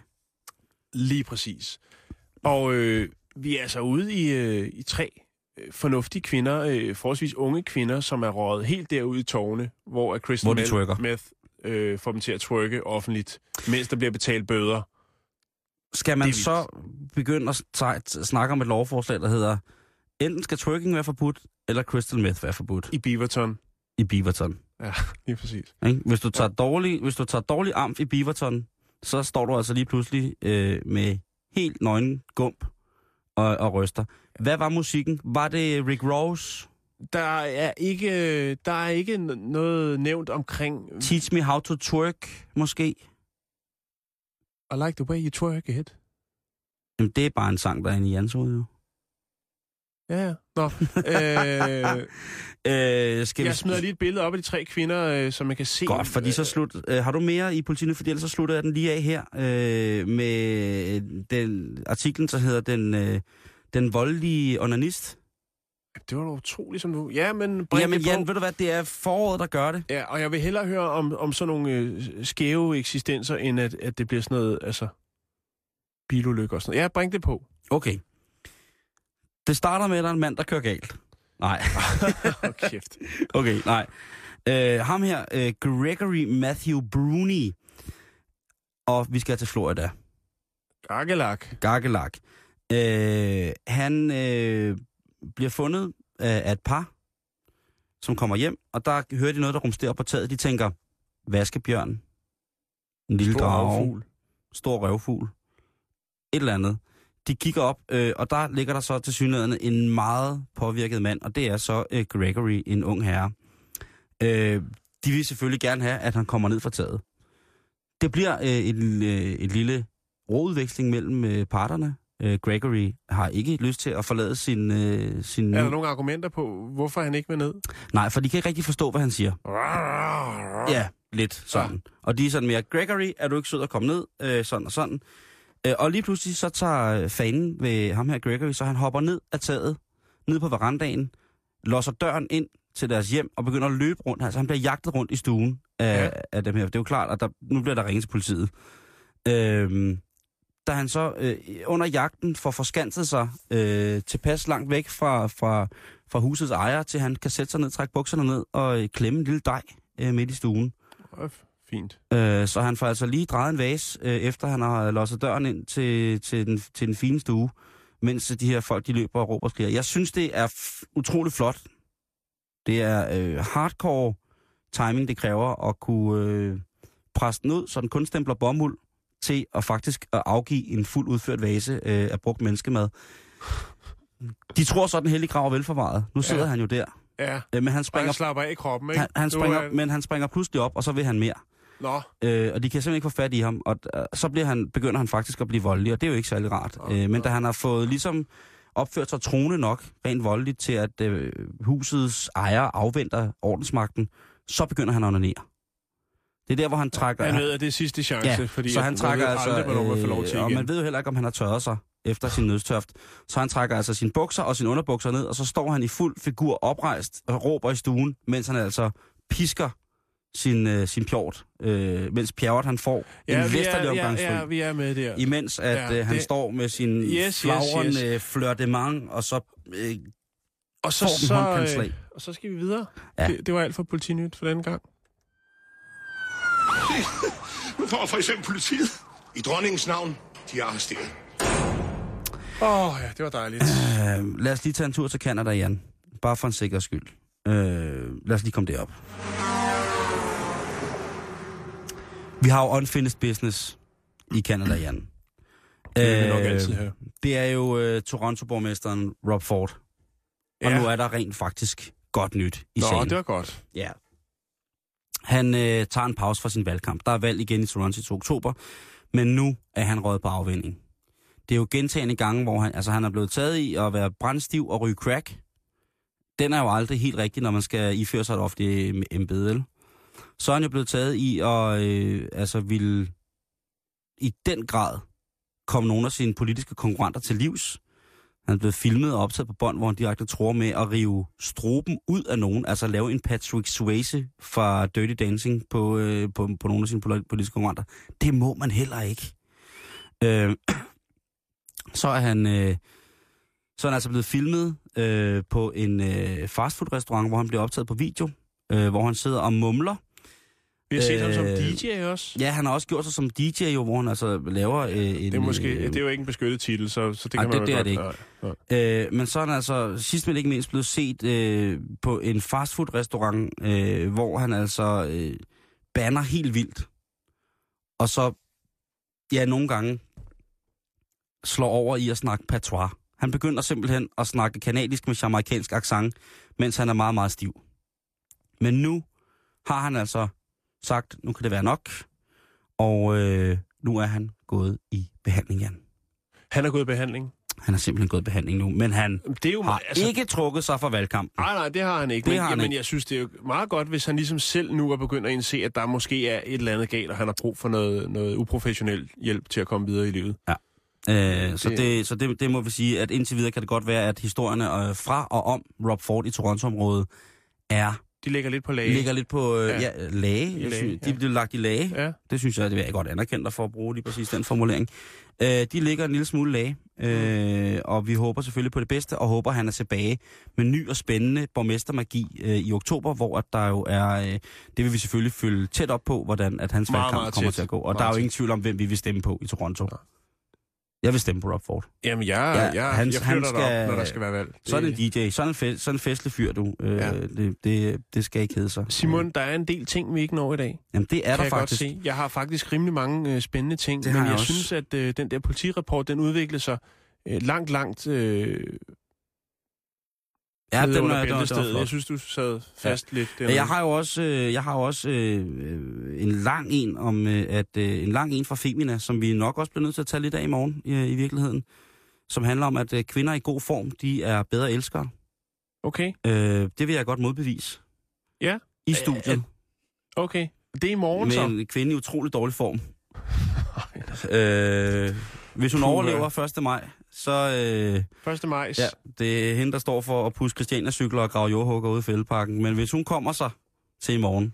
Lige præcis. Og øh, vi er altså ude i, øh, i tre fornuftige kvinder, øh, forholdsvis unge kvinder, som er røget helt derude i tårne, hvor er Crystal Mel- Meth øh, får dem til at twerke offentligt, mens der bliver betalt bøder. Skal man så begynde at t- snakke om et lovforslag, der hedder, enten skal twerking være forbudt, eller Crystal Meth være forbudt? I Beaverton. I Beaverton. Ja, lige præcis. Hvis du tager dårlig, hvis du tager dårlig amf i Beaverton, så står du altså lige pludselig øh, med helt nøgen gump og, og ryster. Hvad var musikken? Var det Rick Ross? Der er ikke, der er ikke noget nævnt omkring... Teach me how to twerk, måske? I like the way you twerk it. Jamen, det er bare en sang, der er inde i Janshoved, jo. Ja, ja. Nå. øh... Øh, skal jeg vi... smider lige et billede op af de tre kvinder, øh, som man kan se. Godt, fordi så slut. Øh, har du mere i Politiken? Fordi ellers så slutter jeg den lige af her øh, med den artiklen, der hedder den, øh, den voldelige onanist. Det var da utroligt, som du... Ja, men... Ja, men Jan, ved du hvad, det er foråret, der gør det. Ja, og jeg vil hellere høre om, om sådan nogle øh, skæve eksistenser, end at, at det bliver sådan noget, altså, bilulykke og sådan noget. Ja, bring det på. Okay. Det starter med, at der er en mand, der kører galt. Nej. oh, kæft. Okay, nej. Øh, ham her, øh, Gregory Matthew Bruni. Og vi skal til Florida. Gakkelak. Gakkelak. Øh, han øh, bliver fundet øh, af et par, som kommer hjem, og der hører de noget, der rumsterer på taget. De tænker, vaskebjørn, en lille drage, røvfugl. Stor røvfugl, et eller andet. De kigger op, øh, og der ligger der så tilsyneladende en meget påvirket mand, og det er så øh, Gregory, en ung herre. Øh, de vil selvfølgelig gerne have, at han kommer ned fra taget. Det bliver øh, en øh, lille rodudveksling mellem øh, parterne. Øh, Gregory har ikke lyst til at forlade sin... Øh, sin er der nogle argumenter på, hvorfor han ikke vil ned? Nej, for de kan ikke rigtig forstå, hvad han siger. Ja, lidt sådan. Ja. Og de er sådan mere, Gregory, er du ikke sød at komme ned? Øh, sådan og sådan. Og lige pludselig så tager fanen ved ham her Gregory, så han hopper ned af taget, ned på verandaen, låser døren ind til deres hjem og begynder at løbe rundt. Altså han bliver jagtet rundt i stuen af, ja. af dem her. Det er jo klart, at der, nu bliver der ringet til politiet. Øhm, da han så øh, under jagten får forskanset sig øh, tilpas langt væk fra, fra, fra husets ejer, til han kan sætte sig ned, trække bukserne ned og øh, klemme en lille dej øh, midt i stuen. Røf. Fint. Øh, så han får altså lige drejet en vase, øh, efter han har låset døren ind til, til, den, til den fine stue, mens de her folk, de løber og råber og skriger. Jeg synes, det er f- utroligt flot. Det er øh, hardcore timing, det kræver at kunne øh, presse den ud, så den kun stempler bomuld til at faktisk at afgive en fuldt udført vase øh, af brugt menneskemad. De tror så, den hellige grav er velforvaret. Nu sidder ja. han jo der. Ja, øh, men han, springer, han slapper af i kroppen, ikke? Han, han springer, er... Men han springer pludselig op, og så vil han mere. Nå. Øh, og de kan simpelthen ikke få fat i ham, og øh, så bliver han, begynder han faktisk at blive voldelig, og det er jo ikke særlig rart. Okay. Øh, men da han har fået ligesom opført sig troende nok, rent voldeligt, til at øh, husets ejer afventer ordensmagten, så begynder han at onanere. Det er der, hvor han trækker... Han ved, at det er sidste chance, ja, fordi så han trækker altså, aldrig, hvornår man får lov til igen. Og man ved jo heller ikke, om han har tørret sig efter sin nødstørft. Så han trækker altså sine bukser og sine underbukser ned, og så står han i fuld figur oprejst og råber i stuen, mens han altså pisker sin, øh, sin pjort, øh, mens pjort han får ja, en vesterlig omgangsfri. Ja, ja, vi er med der. Imens at ja, det... øh, han står med sin yes, flagrende yes, yes. flirtemang, og så... Øh, og så, får så, så øh, og så skal vi videre. Ja. Det, det var alt for Politinyt for denne gang. Nu får for eksempel politiet. I dronningens navn, de er arresteret. Åh, oh, ja, det var dejligt. Uh, lad os lige tage en tur til Canada, Jan. Bare for en sikker skyld. Uh, lad os lige komme derop. Vi har jo unfinished business i Canada, Jan. Det er vi nok altid her. Det er jo uh, Toronto-borgmesteren Rob Ford. Og ja. Nu er der rent faktisk godt nyt i Nå, sagen. Nå, det var godt. Ja. Han øh, tager en pause fra sin valgkamp. Der er valg igen i Toronto til oktober, men nu er han røget på afvinding. Det er jo gentagne gange, hvor han, altså, han er blevet taget i at være brandstiv og ryge crack. Den er jo aldrig helt rigtig, når man skal iføre sig et ofte embede. Så er han jo blevet taget i at øh, altså ville i den grad komme nogle af sine politiske konkurrenter til livs. Han er blevet filmet og optaget på bånd, hvor han direkte tror med at rive stroben ud af nogen, altså lave en Patrick Swayze fra Dirty Dancing på, øh, på, på nogle af sine politiske konkurrenter. Det må man heller ikke. Øh, så, er han, øh, så er han altså blevet filmet øh, på en øh, fastfood-restaurant, hvor han bliver optaget på video, øh, hvor han sidder og mumler. Vi har set ham som D J også. Ja, han har også gjort sig som D J, jo, hvor han altså laver øh, en... Det er, måske, øh, det er jo ikke en beskyttet titel, så, så det kan ej, man det, jo det godt... Er det ikke. Øh, men så er han altså sidst men ikke mindst blevet set øh, på en fastfood-restaurant, øh, hvor han altså øh, banner helt vildt. Og så, ja, nogle gange slår over i at snakke patois. Han begynder simpelthen at snakke kanadisk med jamaikansk accent, mens han er meget, meget stiv. Men nu har han altså... sagt, nu kan det være nok, og øh, nu er han gået i behandling, Jan. Han er gået i behandling? Han er simpelthen gået i behandling nu, men han det er jo, har altså, ikke trukket sig fra valgkampen. Nej, nej, det har han ikke. Det men har han jamen, ikke. Jeg synes, det er jo meget godt, hvis han ligesom selv nu er begyndt at indse, at der måske er et eller andet galt, og han har brug for noget, noget uprofessionel hjælp til at komme videre i livet. Ja. Øh, så det, det, så det, det må vi sige, at indtil videre kan det godt være, at historierne øh, fra og om Rob Ford i Toronto-området er... De ligger lidt på lage. De ligger lidt på øh, ja. Ja, lage. Synes, lage. De ja. Bliver lagt i lage. Ja. Det synes jeg, det vil jeg godt anerkende dig for at bruge lige præcis den formulering. Øh, de ligger en lille smule lage, øh, og vi håber selvfølgelig på det bedste, og håber, han er tilbage med ny og spændende borgmestermagi øh, i oktober, hvor at der jo er, øh, det vil vi selvfølgelig følge tæt op på, hvordan at hans valgkamp kommer tæt. Til at gå. Og meget der er jo ingen tvivl om, hvem vi vil stemme på i Toronto. Ja. Jeg vil stemme på Rob Ford. Jamen, jeg, ja, jeg, han, jeg flytter dig op, når der skal være valg. Sådan en D J, sådan en, fe, sådan en festlig fyr, du. Øh, ja. det, det, det skal ikke hedde sig. Simon, der er en del ting, vi ikke når i dag. Jamen, det er kan der jeg faktisk. Godt se. Jeg har faktisk rimelig mange øh, spændende ting, det men jeg, jeg synes, at øh, den der politirapport, den udviklede sig øh, langt, langt... Øh, ja, den var Bæltestedet. Jeg synes, du sad fast ja. Lidt. Jeg noget. har jo også, øh, jeg har også øh, en lang en om øh, at øh, en lang en fra Femina, som vi nok også bliver nødt til at tage lidt af i morgen øh, i virkeligheden, som handler om at øh, kvinder i god form, de er bedre elskere. Okay. Øh, det vil jeg godt modbevise. Ja. I studiet. Æ, at, okay. Det er i morgen så. Med en kvinde i utrolig dårlig form. øh, hvis hun Puh, overlever første maj. Så, øh, første maj. Ja, det er hende, der står for at puske Christiania-cykler og grave jordhugger ude i Fælledparken. Men hvis hun kommer sig til i morgen,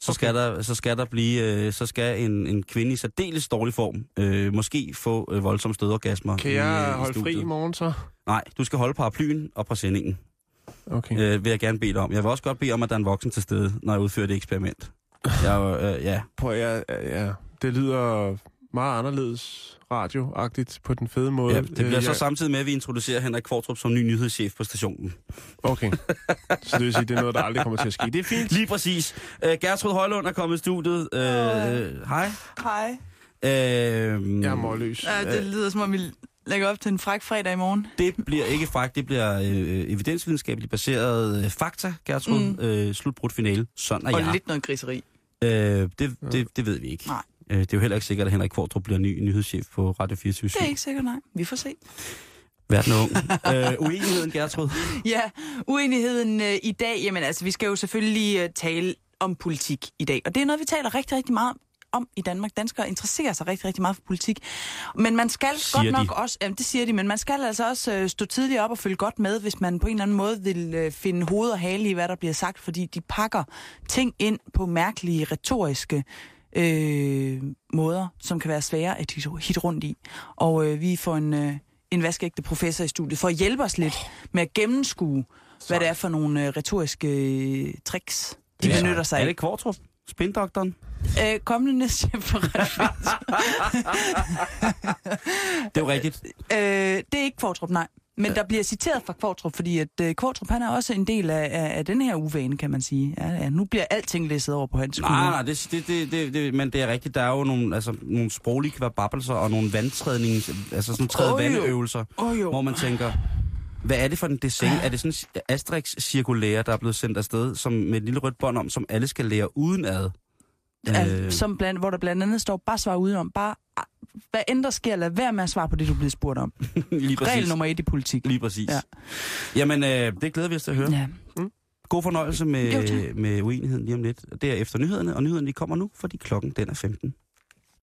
så okay. skal der, så skal der blive, øh, så skal en, en kvinde i særdeles dårlig form øh, måske få øh, voldsomt stødorgasmer. Kan jeg i, øh, i holde studiet. Fri i morgen så? Nej, du skal holde paraplyen og præsendingen. Okay. Øh, vil jeg gerne bede dig om. Jeg vil også godt bede om, at der er en voksen til stede, når jeg udfører det eksperiment. Jeg, øh, ja. Prøv, jeg, ja, det lyder... meget anderledes radioagtigt på den fede måde. Ja, det bliver øh, så jeg... samtidig med, at vi introducerer Henrik Kvartrup som ny nyhedschef på stationen. Okay. Så det vil sige, det er noget, der aldrig kommer til at ske. Det er fint. Lige præcis. Øh, Gertrud Højlund er kommet i studiet. Øh, øh. Hej. Hej. Øh, jeg er målløs. Ja, det lyder som om, vi lægger op til en fræk fredag i morgen. Det bliver ikke fræk, det bliver øh, evidensvidenskabeligt baseret øh, fakta, Gertrud. Mm. Øh, slutbrudt finale. Sådan er og jeg. Og lidt noget griseri. Øh, det, det, det, det ved vi ikke. Nej. Det er jo heller ikke sikkert, at Henrik Kvartrup bliver ny nyhedschef på Radio fireogtyve syv. Det er ikke sikkert, nej. Vi får se. Verden er ung. øh, uenigheden, Gertrud? Ja, uenigheden øh, i dag. Jamen altså, vi skal jo selvfølgelig øh, tale om politik i dag. Og det er noget, vi taler rigtig, rigtig meget om i Danmark. Danskere interesserer sig rigtig, rigtig meget for politik. Men man skal siger godt nok de. også... Jamen, det siger de, men man skal altså også øh, stå tidligt op og følge godt med, hvis man på en eller anden måde vil øh, finde hoved og hale i, hvad der bliver sagt. Fordi de pakker ting ind på mærkelige, retoriske... Øh, måder, som kan være svære at hitte rundt i. Og øh, vi får en, øh, en vaskeægte professor i studiet for at hjælpe os lidt oh. med at gennemskue, så. Hvad det er for nogle øh, retoriske øh, tricks, de benytter sig af. Er det Kvartrup? Spindoktoren? Øh, kommende næstchef for Reinfeldt. Det er jo rigtigt. Øh, det er ikke Kvartrup, nej. Men ja. Der bliver citeret fra Kvartrup, fordi at uh, Kvartrup, han er også en del af, af, af den her uvane, kan man sige. Ja, ja, nu bliver alting læsset over på hans skulder. Nej, nej, det, det, det, det, men det er rigtigt. Der er jo nogle, altså, nogle sproglige kvababelser og nogle vandtrædnings, altså sådan træde oh, vandøvelser, oh, hvor man tænker, hvad er det for en design? Er det sådan en Asterix-cirkulære, der er blevet sendt afsted som, med et lille rødt bånd om, som alle skal lære udenad? Ja, som blandt, hvor der blandt andet står, bare svar udenom, bare... Hvad end der sker, lad være med at svare på det, du bliver spurgt om. Regel nummer et i politik. Lige præcis. Ja. Jamen, øh, det glæder vi os til at høre. Ja. Mm. God fornøjelse med, jo, med uenigheden lige om lidt. Det er efter nyhederne, og nyhederne de kommer nu, fordi klokken den er femten.